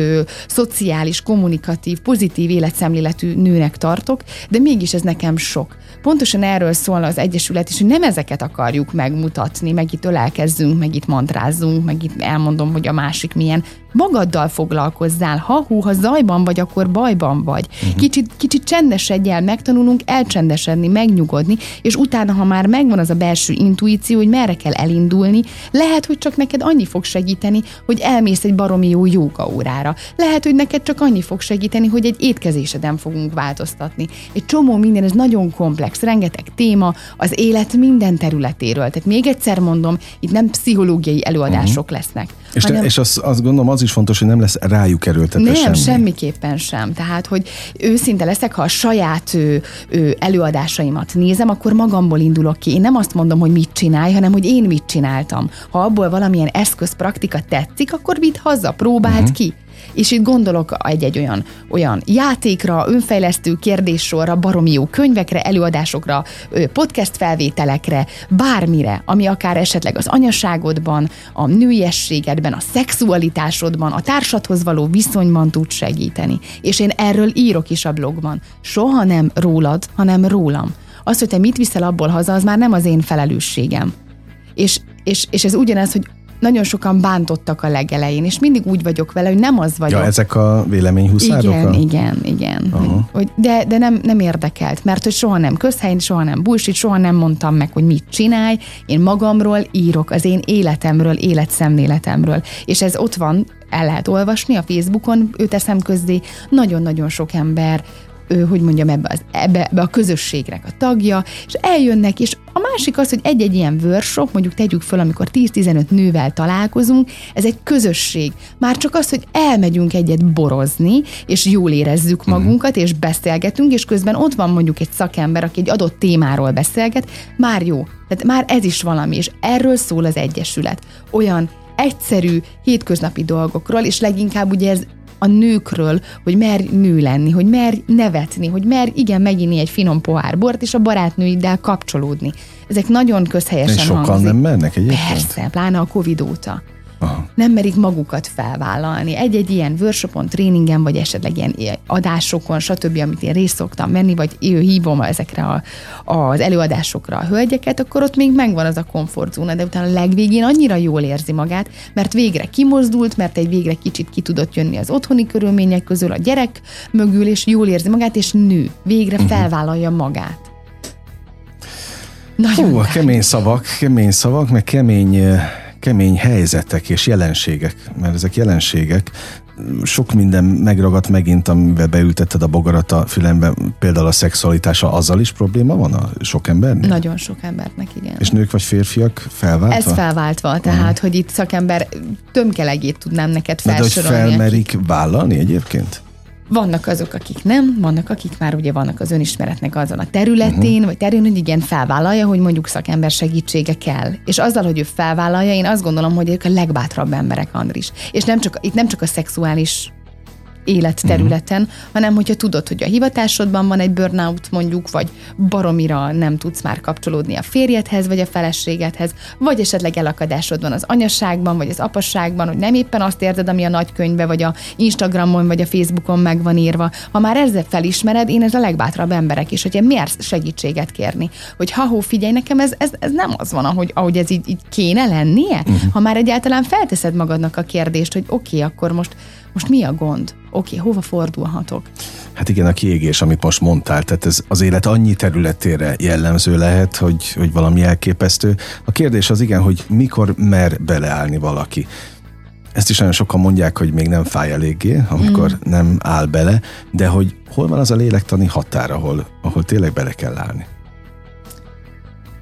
szociális, kommunikatív, pozitív életszemléletű nőnek tartok, de mégis ez nekem sok. Pontosan erről szól az Egyesület is, hogy nem ezeket akarjuk megmutatni, meg itt ölelkezzünk, meg itt mantrázzunk, meg itt elmondom, hogy a másik milyen. Magaddal foglalkozzál, ha hú, ha zajban vagy, akkor bajban vagy. Uh-huh. Kicsit, kicsit csendesedj el, megtanulunk elcsendesedni, megnyugodni, és utána, ha már megvan az a belső intuíció, hogy merre kell elindulni, lehet, hogy csak neked annyi fog segíteni, hogy elmész egy baromi jó jóga órára. Lehet, hogy neked csak annyi fog segíteni, hogy egy étkezéseden fogunk változtatni. Egy csomó minden, ez nagyon komplex, rengeteg téma, az élet minden területéről. Tehát még egyszer mondom, itt nem pszichológiai előadások uh-huh. lesznek. És, hanem... te, és azt, azt gondolom, az is fontos, hogy nem lesz rájuk erőltetve semmi. Nem, semmiképpen sem. Tehát, hogy őszinte leszek, ha a saját ő, ő, előadásaimat nézem, akkor magamból indulok ki. Én nem azt mondom, hogy mit csinálj, hanem, hogy én mit csináltam. Ha abból valamilyen eszköz, praktika tetszik, akkor vidd haza, próbáld uh-huh. ki. És itt gondolok egy-egy olyan, olyan játékra, önfejlesztő kérdéssorra, baromi jó könyvekre, előadásokra, podcast felvételekre, bármire, ami akár esetleg az anyaságodban, a nőiességedben, a szexualitásodban, a társadhoz való viszonyban tud segíteni. És én erről írok is a blogban. Soha nem rólad, hanem rólam. Az, hogy te mit viszel abból haza, az már nem az én felelősségem. És, és, és ez ugyanaz, hogy nagyon sokan bántottak a legelején, és mindig úgy vagyok vele, hogy nem az vagyok. Ja, ezek a véleményhuszárok? Igen, igen, igen. Hogy, de de nem, nem érdekelt, mert hogy soha nem közhely, soha nem bullshit, soha nem mondtam meg, hogy mit csinálj. Én magamról írok, az én életemről, életszemléletemről. És ez ott van, el lehet olvasni a Facebookon, ő teszem közzé, nagyon-nagyon sok ember, ő, hogy mondjam, ebbe, az, ebbe, ebbe a közösségnek a tagja, és eljönnek, és a másik az, hogy egy-egy ilyen workshop, mondjuk tegyük föl, amikor tíz-tizenöt nővel találkozunk, ez egy közösség. Már csak az, hogy elmegyünk egyet borozni, és jól érezzük magunkat, és beszélgetünk, és közben ott van mondjuk egy szakember, aki egy adott témáról beszélget, már jó. Tehát már ez is valami, és erről szól az Egyesület. Olyan egyszerű, hétköznapi dolgokról, és leginkább ugye ez a nőkről, hogy merj nő lenni, hogy merj nevetni, hogy merj igen meginni egy finom pohár bort, és a barátnőiddel kapcsolódni. Ezek nagyon közhelyesen hangzik. És sokan nem mennek egyébként? Persze, pláne a Covid óta. Aha. Nem merik magukat felvállalni. Egy-egy ilyen workshopon, tréningen, vagy esetleg ilyen adásokon, stb., amit én részt szoktam menni, vagy hívom ezekre a, az előadásokra a hölgyeket, akkor ott még megvan az a komfortzóna, de utána a legvégén annyira jól érzi magát, mert végre kimozdult, mert egy végre kicsit ki tudott jönni az otthoni körülmények közül, a gyerek mögül, és jól érzi magát, és nő. Végre felvállalja magát. Nagyon Hú, a kemény szavak, kemény szavak, meg kemény... kemény helyzetek és jelenségek, mert ezek jelenségek, sok minden megragadt megint, amiben beültetted a bogarat a fülembe, például a szexualitása, azzal is probléma van a sok embernek? Nagyon sok embernek, igen. És nők vagy férfiak felváltva? Ez felváltva, tehát, uh-huh. hogy itt szakember tömkelegét tudnám neked felsorolni. De hogy felmerik akik... vállalni egyébként? Vannak azok, akik nem, vannak, akik már ugye vannak az önismeretnek azon a területén, uh-huh. vagy terén, hogy igen, felvállalja, hogy mondjuk szakember segítsége kell. És azzal, hogy ő felvállalja, én azt gondolom, hogy ők a legbátrabb emberek, Andris. És nem csak, itt nem csak a szexuális élet területen, uh-huh. hanem hogyha tudod, hogy a hivatásodban van egy burnout mondjuk, vagy baromira nem tudsz már kapcsolódni a férjedhez, vagy a feleségedhez, vagy esetleg elakadásod van az anyaságban, vagy az apasságban, hogy nem éppen azt érzed, ami a nagykönyvben, vagy a Instagramon, vagy a Facebookon meg van írva. Ha már ezzel felismered, én ez a legbátrabb emberek is, hogyha miért segítséget kérni, hogy ha-hó, figyelj nekem, ez, ez, ez nem az van, ahogy, ahogy ez így, így kéne lennie, uh-huh. ha már egyáltalán felteszed magadnak a kérdést, hogy oké, okay, akkor most Most mi a gond? Oké, okay, hova fordulhatok? Hát igen, a kiégés, amit most mondtál, tehát ez az élet annyi területére jellemző lehet, hogy, hogy valami elképesztő. A kérdés az igen, hogy mikor mer beleállni valaki. Ezt is nagyon sokan mondják, hogy még nem fáj eléggé, amikor hmm. nem áll bele, de hogy hol van az a lélektani határ, ahol, ahol tényleg bele kell állni?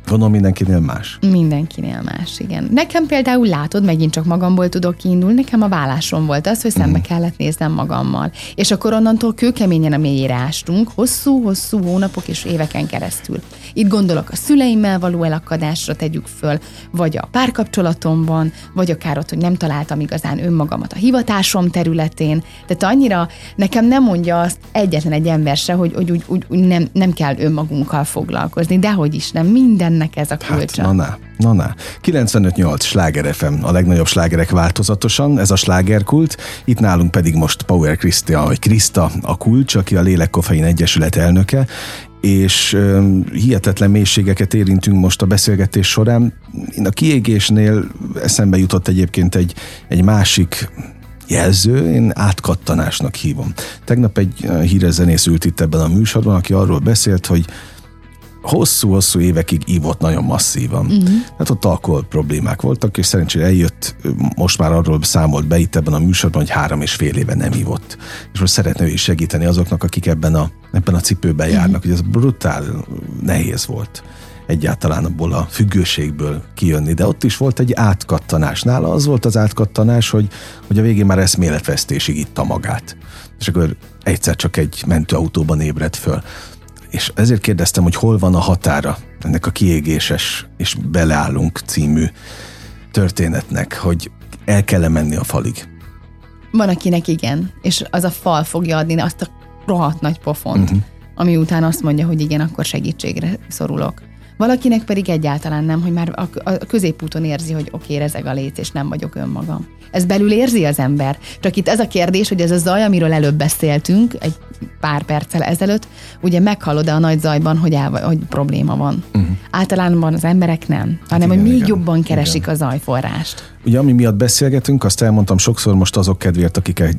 Gondolom mindenkinél más. Mindenkinél más, igen. Nekem például, látod, megint csak magamból tudok kiindulni, nekem a vállásom volt az, hogy szembe kellett néznem magammal. És akkor onnantól kőkeményen a mélyére ástunk, hosszú-hosszú hónapok és éveken keresztül. Itt gondolok a szüleimmel való elakadásra, tegyük föl, vagy a párkapcsolatomban, vagy akár ott, hogy nem találtam igazán önmagamat a hivatásom területén. Tehát annyira nekem nem mondja azt egyetlen egy ember se, hogy, hogy úgy, úgy, úgy nem, nem kell önmagunkkal foglalkozni, dehogy is nem, minden ez a kulcsa. Hát, na, na, na. kilencvenöt nyolc Schlager ef em, a legnagyobb slágerek változatosan, ez a slágerkult, itt nálunk pedig most Power Kriszta, vagy Kriszta a kulcs, aki a Lélek Koffein Egyesület elnöke, és um, hihetetlen mélységeket érintünk most a beszélgetés során. A kiégésnél eszembe jutott egyébként egy, egy másik jelző, én átkattanásnak hívom. Tegnap egy híres zenész ült itt ebben a műsorban, aki arról beszélt, hogy hosszú-hosszú évekig ívott nagyon masszívan. Uh-huh. Tehát ott alkohol problémák voltak, és szerencsére eljött, most már arról számolt be itt ebben a műsorban, hogy három és fél éve nem ívott. És most szeretne ő is segíteni azoknak, akik ebben a, ebben a cipőben uh-huh. járnak, hogy ez brutál nehéz volt egyáltalán abból a függőségből kijönni. De ott is volt egy átkattanás. Nála az volt az átkattanás, hogy, hogy a végén már eszméletvesztésig itta magát. És akkor egyszer csak egy mentőautóban ébredt föl. És ezért kérdeztem, hogy hol van a határa ennek a kiégéses és beleállunk című történetnek, hogy el kell menni a falig. Van, akinek igen, és az a fal fogja adni azt a rohadt nagy pofont, uh-huh. ami után azt mondja, hogy igen, akkor segítségre szorulok. Valakinek pedig egyáltalán nem, hogy már a középúton érzi, hogy oké, rezeg a léc, és nem vagyok önmagam. Ez belül érzi az ember. Csak itt ez a kérdés, hogy ez a zaj, amiről előbb beszéltünk, egy pár perccel ezelőtt, ugye meghallod-e a nagy zajban, hogy, el, hogy probléma van. Uh-huh. Általában az emberek nem, hanem igen, hogy még igen, jobban keresik igen. a zajforrást. Ugye, ami miatt beszélgetünk, azt elmondtam sokszor most azok kedvéért, akik egy,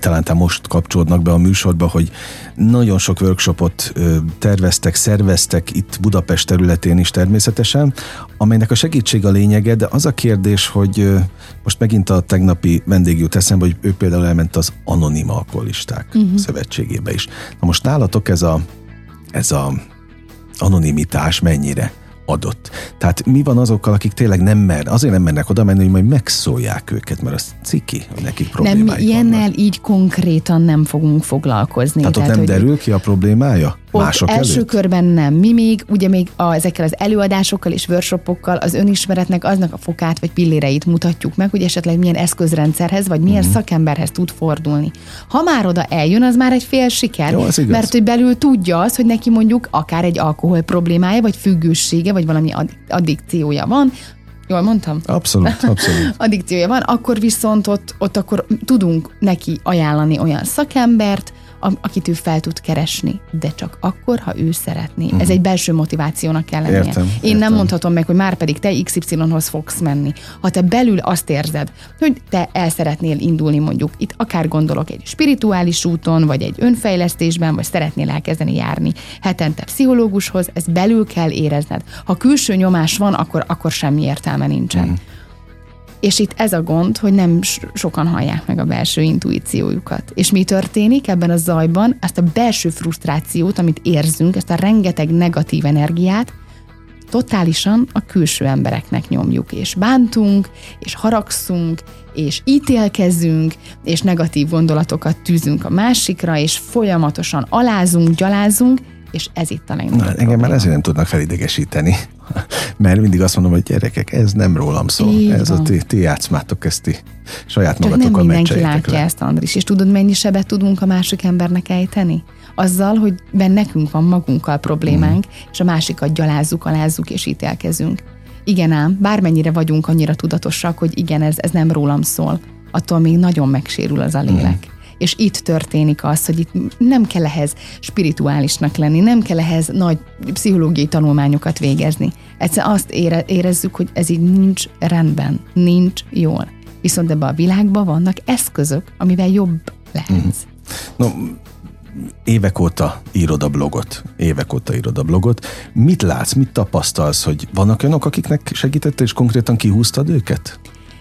talán most kapcsolódnak be a műsorba, hogy nagyon sok workshopot terveztek, szerveztek itt Budapest területén is természetesen, amelynek a segítség a lényege, de az a kérdés, hogy most megint a tegnapi vendég jut eszembe, hogy ő például elment az Anonim Alkoholisták uh-huh. Szövetségébe is. Na most nálatok ez a, ez a anonimitás mennyire adott? Tehát mi van azokkal, akik tényleg nem mer, azért nem mernek oda menni, hogy majd megszólják őket, mert az ciki, hogy nekik problémáik vannak. Nem, ilyennel vannak. Így konkrétan nem fogunk foglalkozni. Tehát, tehát ott nem derül ki a problémája? Mások első előtt? Körben nem. Mi még, ugye még a, ezekkel az előadásokkal és workshopokkal az önismeretnek aznak a fokát vagy pilléreit mutatjuk meg, hogy esetleg milyen eszközrendszerhez, vagy milyen mm-hmm. szakemberhez tud fordulni. Ha már oda eljön, az már egy fél siker, jó, mert hogy belül tudja az, hogy neki mondjuk akár egy alkohol problémája, vagy függősége, vagy valami addikciója van, jól mondtam? Abszolút, abszolút. Addikciója van, akkor viszont ott, ott akkor tudunk neki ajánlani olyan szakembert, akit ő fel tud keresni, de csak akkor, ha ő szeretné. Uh-huh. Ez egy belső motivációnak kell lennie. Értem, Én értem. nem mondhatom meg, hogy már pedig te iksz ipszilonhoz fogsz menni. Ha te belül azt érzed, hogy te el szeretnél indulni mondjuk, itt akár gondolok egy spirituális úton, vagy egy önfejlesztésben, vagy szeretnél elkezdeni járni hetente pszichológushoz, ezt belül kell érezned. Ha külső nyomás van, akkor, akkor semmi értelme nincsen. Uh-huh. És itt ez a gond, hogy nem sokan hallják meg a belső intuíciójukat. És mi történik ebben a zajban? Ezt a belső frusztrációt, amit érzünk, ezt a rengeteg negatív energiát totálisan a külső embereknek nyomjuk, és bántunk, és haragszunk, és ítélkezünk, és negatív gondolatokat tűzünk a másikra, és folyamatosan alázunk, gyalázunk, és ez itt a legnagyobb probléma. Engem már ezért nem tudnak felidegesíteni, mert mindig azt mondom, hogy gyerekek, ez nem rólam szól, így ez van. A ti, ti játszmátok ezt, ti saját magatokkal meccseitek le. Csak nem mindenki látja ezt, Andris, és tudod, mennyi sebet tudunk a másik embernek ejteni? Azzal, hogy benne nekünk van magunkkal problémánk, mm. és a másikat gyalázzuk, alázzuk és ítélkezünk. Igen ám, bármennyire vagyunk annyira tudatosak, hogy igen, ez, ez nem rólam szól, attól még nagyon megsérül az a lélek. Mm. És itt történik az, hogy itt nem kell ehhez spirituálisnak lenni, nem kell ehhez nagy pszichológiai tanulmányokat végezni. Egyszerűen azt ére, érezzük, hogy ez így nincs rendben, nincs jól. Viszont ebben a világban vannak eszközök, amivel jobb lehetsz. Mm-hmm. No, évek óta írod a blogot. Évek óta írod a blogot. Mit látsz, mit tapasztalsz, hogy vannak olyanok, akiknek segített, és konkrétan kihúztad őket?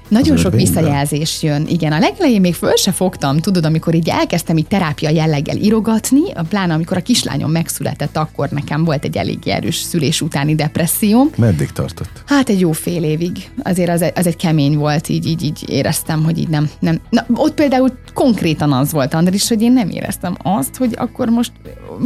Nagyon sok visszajelzés jön. Igen, a legelején még föl se fogtam, tudod, amikor így elkezdtem így terápia jelleggel írogatni, pláne amikor a kislányom megszületett, akkor nekem volt egy elég erős szülés utáni depresszióm. Meddig tartott? Hát egy jó fél évig. Azért az, az egy kemény volt, így, így, így éreztem, hogy így nem. nem. Na, ott például konkrétan az volt, Andris, hogy én nem éreztem azt, hogy akkor most...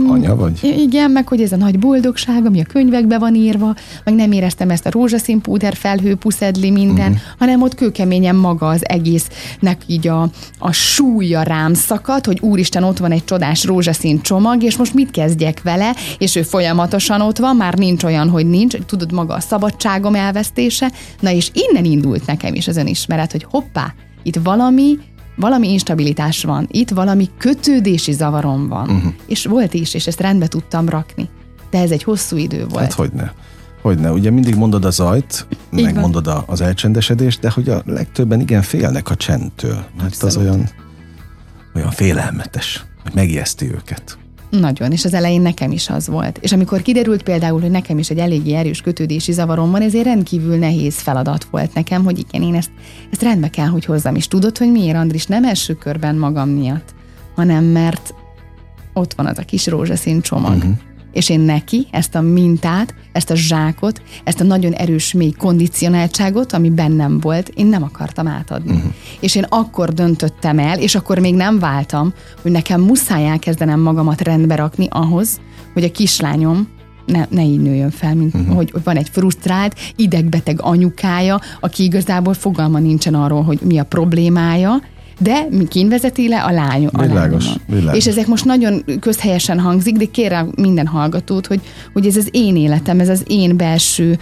Anya vagy? Igen, meg hogy ez a nagy boldogság, ami a könyvekbe van írva, meg nem éreztem ezt a rózsaszín púder felhő, puszedli minden, mm-hmm. hanem ott keményen maga az egésznek így a, a súlya rám szakadt, hogy úristen, ott van egy csodás rózsaszín csomag, és most mit kezdjek vele, és ő folyamatosan ott van, már nincs olyan, hogy nincs, tudod, maga a szabadságom elvesztése, na és innen indult nekem is az önismeret, hogy hoppá, itt valami, valami instabilitás van, itt valami kötődési zavarom van, uh-huh. és volt is, és ezt rendbe tudtam rakni, de ez egy hosszú idő volt. Hát hogyne. Hogyne, ugye mindig mondod a zajt, így megmondod a, az elcsendesedést, de hogy a legtöbben igen félnek a csendtől. Mert az olyan, olyan félelmetes, hogy megijeszti őket. Nagyon, és az elején nekem is az volt. És amikor kiderült például, hogy nekem is egy eléggé erős kötődési zavarom van, ezért rendkívül nehéz feladat volt nekem, hogy igen, én ezt, ezt rendbe kell, hogy hozzam. És tudod, hogy miért, Andris, nem első körben magam miatt, hanem mert ott van az a kis rózsaszín csomag. Uh-huh. És én neki ezt a mintát, ezt a zsákot, ezt a nagyon erős, mély kondicionáltságot, ami bennem volt, én nem akartam átadni. Uh-huh. És én akkor döntöttem el, és akkor még nem váltam, hogy nekem muszáj elkezdenem magamat rendbe rakni ahhoz, hogy a kislányom ne, ne így nőjön fel, mint uh-huh. hogy van egy frusztrált, idegbeteg anyukája, aki igazából fogalma nincsen arról, hogy mi a problémája, de mi kínvezeti le? A lány. A világos, világos. És ezek most nagyon közhelyesen hangzik, de kérem minden hallgatót, hogy, hogy ez az én életem, ez az én belső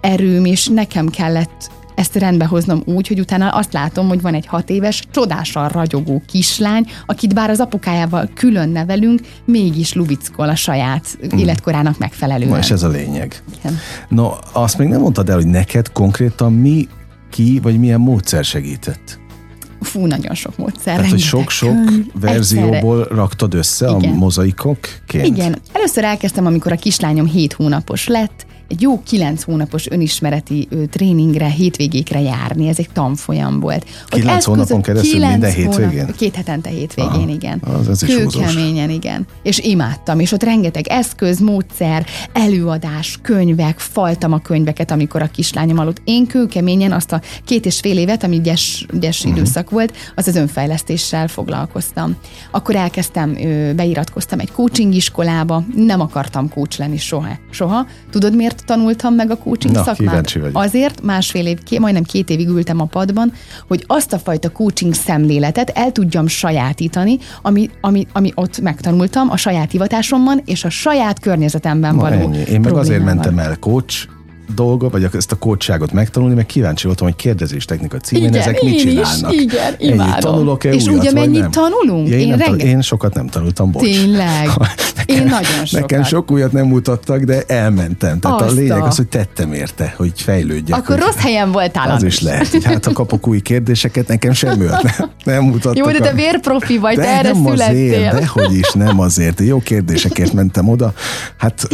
erőm, és nekem kellett ezt rendbe hoznom úgy, hogy utána azt látom, hogy van egy hat éves, csodásan ragyogó kislány, akit bár az apukájával külön nevelünk, mégis lubickol a saját életkorának megfelelően. Na, és ez a lényeg. Igen. No, azt még nem mondtad el, hogy neked konkrétan mi, ki, vagy milyen módszer segített? Fú, nagyon sok módszer. Tehát, hogy sok-sok verzióból egyszerre raktad össze. Igen. A mozaikokként? Igen. Először elkezdtem, amikor a kislányom hét hónapos lett, egy jó kilenc hónapos önismereti ö, tréningre, hétvégékre járni. Ez egy tanfolyam volt. Kilenc hónapon keresztül minden hétvégén? Két hetente hétvégén, aha, igen. Kőkeményen, igen. És imádtam, és ott rengeteg eszköz, módszer, előadás, könyvek, faltam a könyveket, amikor a kislányom aludt. Én kőkeményen azt a két és fél évet, ami gyes, gyes uh-huh. időszak volt, az az önfejlesztéssel foglalkoztam. Akkor elkezdtem, ö, beiratkoztam egy coaching iskolába, nem akartam coach lenni soha. soha. Tudod, miért tanultam meg a coaching Na, szakmát? Azért másfél év, majdnem két évig ültem a padban, hogy azt a fajta coaching szemléletet el tudjam sajátítani, ami, ami, ami ott megtanultam a saját hivatásomban és a saját környezetemben való problémában. Én meg azért mentem el coach dolga, vagy ezt a coachságot megtanulni, meg kíváncsi voltam, hogy kérdezéstechnika címén igen, ezek mit csinálnak. Is, igen, imádom. Tanulok-e és újat, ugye mennyit tanulunk? Ja, én, én, nem renge... tan- én sokat nem tanultam, bocs. Tényleg. nekem, én nagyon sokat. Nekem sok újat nem mutattak, de elmentem. Tehát Azta. a lényeg az, hogy tettem érte, hogy fejlődjek. Akkor hogy... rossz helyen voltál. Az is lehet. Hát ha kapok új kérdéseket, nekem semmi nem, nem mutattak. Jó, de te vérprofi vagy, de te erre nem születtél. Azért, dehogy is, nem azért. Jó kérdésekért mentem oda. Hát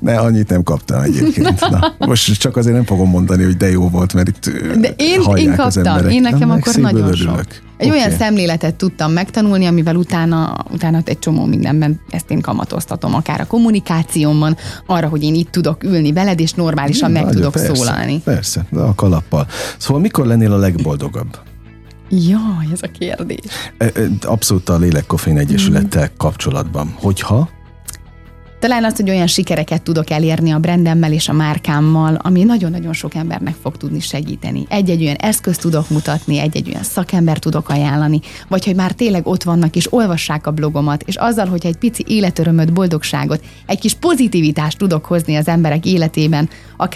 ne, annyit nem kaptam egyébként. Na, most csak azért nem fogom mondani, hogy de jó volt, mert itt de én, én kaptam, én nekem nem, akkor nagyon örülök. Sok. Egy okay. olyan szemléletet tudtam megtanulni, amivel utána, utána egy csomó mindenben ezt én kamatoztatom, akár a kommunikációmban, arra, hogy én itt tudok ülni veled, és normálisan ja, meg tudok persze, szólalni. Persze, de a kalappal. Szóval mikor lennél a legboldogabb? Jaj, ez a kérdés. Abszolút a Lélek Koffein Egyesülettel mm. kapcsolatban. Hogyha? Talán azt, hogy olyan sikereket tudok elérni a brandemmel és a márkámmal, ami nagyon-nagyon sok embernek fog tudni segíteni. Egy-egy olyan eszközt tudok mutatni, egy-egy olyan szakembert tudok ajánlani, vagy hogy már tényleg ott vannak és olvassák a blogomat, és azzal, hogyha egy pici életörömöt, boldogságot, egy kis pozitivitást tudok hozni az emberek életében,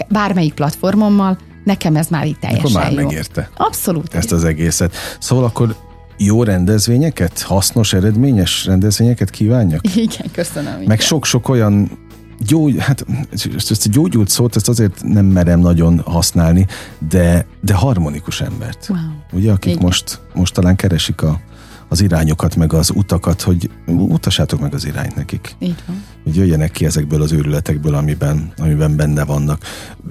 bármelyik platformommal, nekem ez már így teljesen jó. Akkor már megérte. Abszolút. Ezt az egészet. Szóval akkor jó rendezvényeket, hasznos, eredményes rendezvényeket kívánjak? Igen, köszönöm. Meg igen. sok-sok olyan gyógy, hát ezt a gyógyult szót, ezt azért nem merem nagyon használni, de, de harmonikus embert. Wow. Ugye, akik igen. most, most talán keresik a, az irányokat, meg az utakat, hogy utassátok meg az irányt nekik. Így van. Hogy jöjjenek ki ezekből az őrületekből, amiben, amiben benne vannak.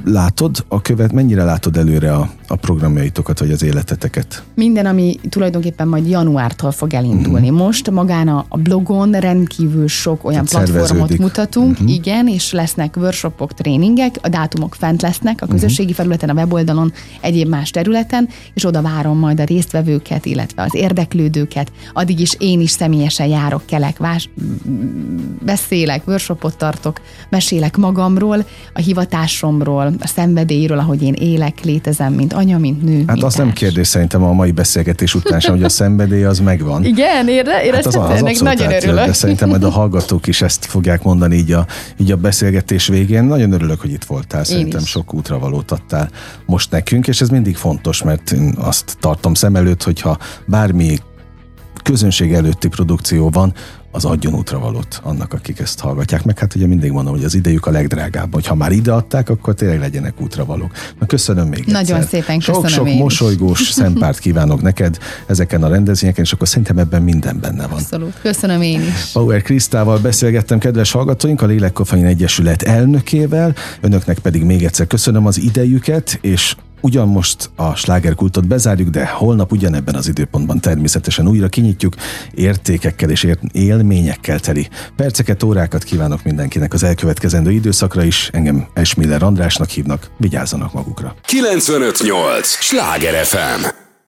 Látod a követ, mennyire látod előre a, a programjaitokat, vagy az életeteket? Minden, ami tulajdonképpen majd januártól fog elindulni. Mm-hmm. Most magán a blogon rendkívül sok olyan tehát platformot mutatunk, mm-hmm. igen, és lesznek workshopok, tréningek, a dátumok fent lesznek a közösségi felületen, a weboldalon, egyéb más területen, és oda várom majd a résztvevőket, illetve az érdeklődőket. Addig is én is személyesen járok, kelek, vás, beszélek, workshopot tartok, mesélek magamról, a hivatásomról, a szenvedélyről, ahogy én élek, létezem, mint anya, mint nő. Hát mint az társ. Nem kérdés szerintem a mai beszélgetés után sem, hogy a szenvedély az megvan. Igen, érde, érde, hát az, az, az ennek nagyon örülök. De szerintem majd a hallgatók is ezt fogják mondani így a, így a beszélgetés végén. Nagyon örülök, hogy itt voltál, szerintem sok útravalót adtál most nekünk, és ez mindig fontos, mert én azt tartom szem előtt, hogyha bármi közönség előtti produkció van, az adjon útravalót annak, akik ezt hallgatják. Meg hát ugye mindig mondom, hogy az idejük a legdrágább, hogy ha már ideadták, akkor tényleg legyenek útravalók. Na, köszönöm még nagyon egyszer. Nagyon szépen köszönöm. Sok-sok mosolygós szempárt kívánok neked ezeken a rendezvényeken, és akkor szerintem ebben minden benne van. Abszolút. Köszönöm én is. Power Krisztával beszélgettem, kedves hallgatóink, a Lélek Koffein Egyesület elnökével, önöknek pedig még egyszer köszönöm az idejüket, és ugyan most a slágerkultot bezárjuk, de holnap ugyanebben az időpontban természetesen újra kinyitjuk, értékekkel és élményekkel teli perceket, órákat kívánok mindenkinek az elkövetkezendő időszakra is. Engem S. Miller Andrásnak hívnak, vigyázzanak magukra. kilencvenöt nyolc Schlager ef em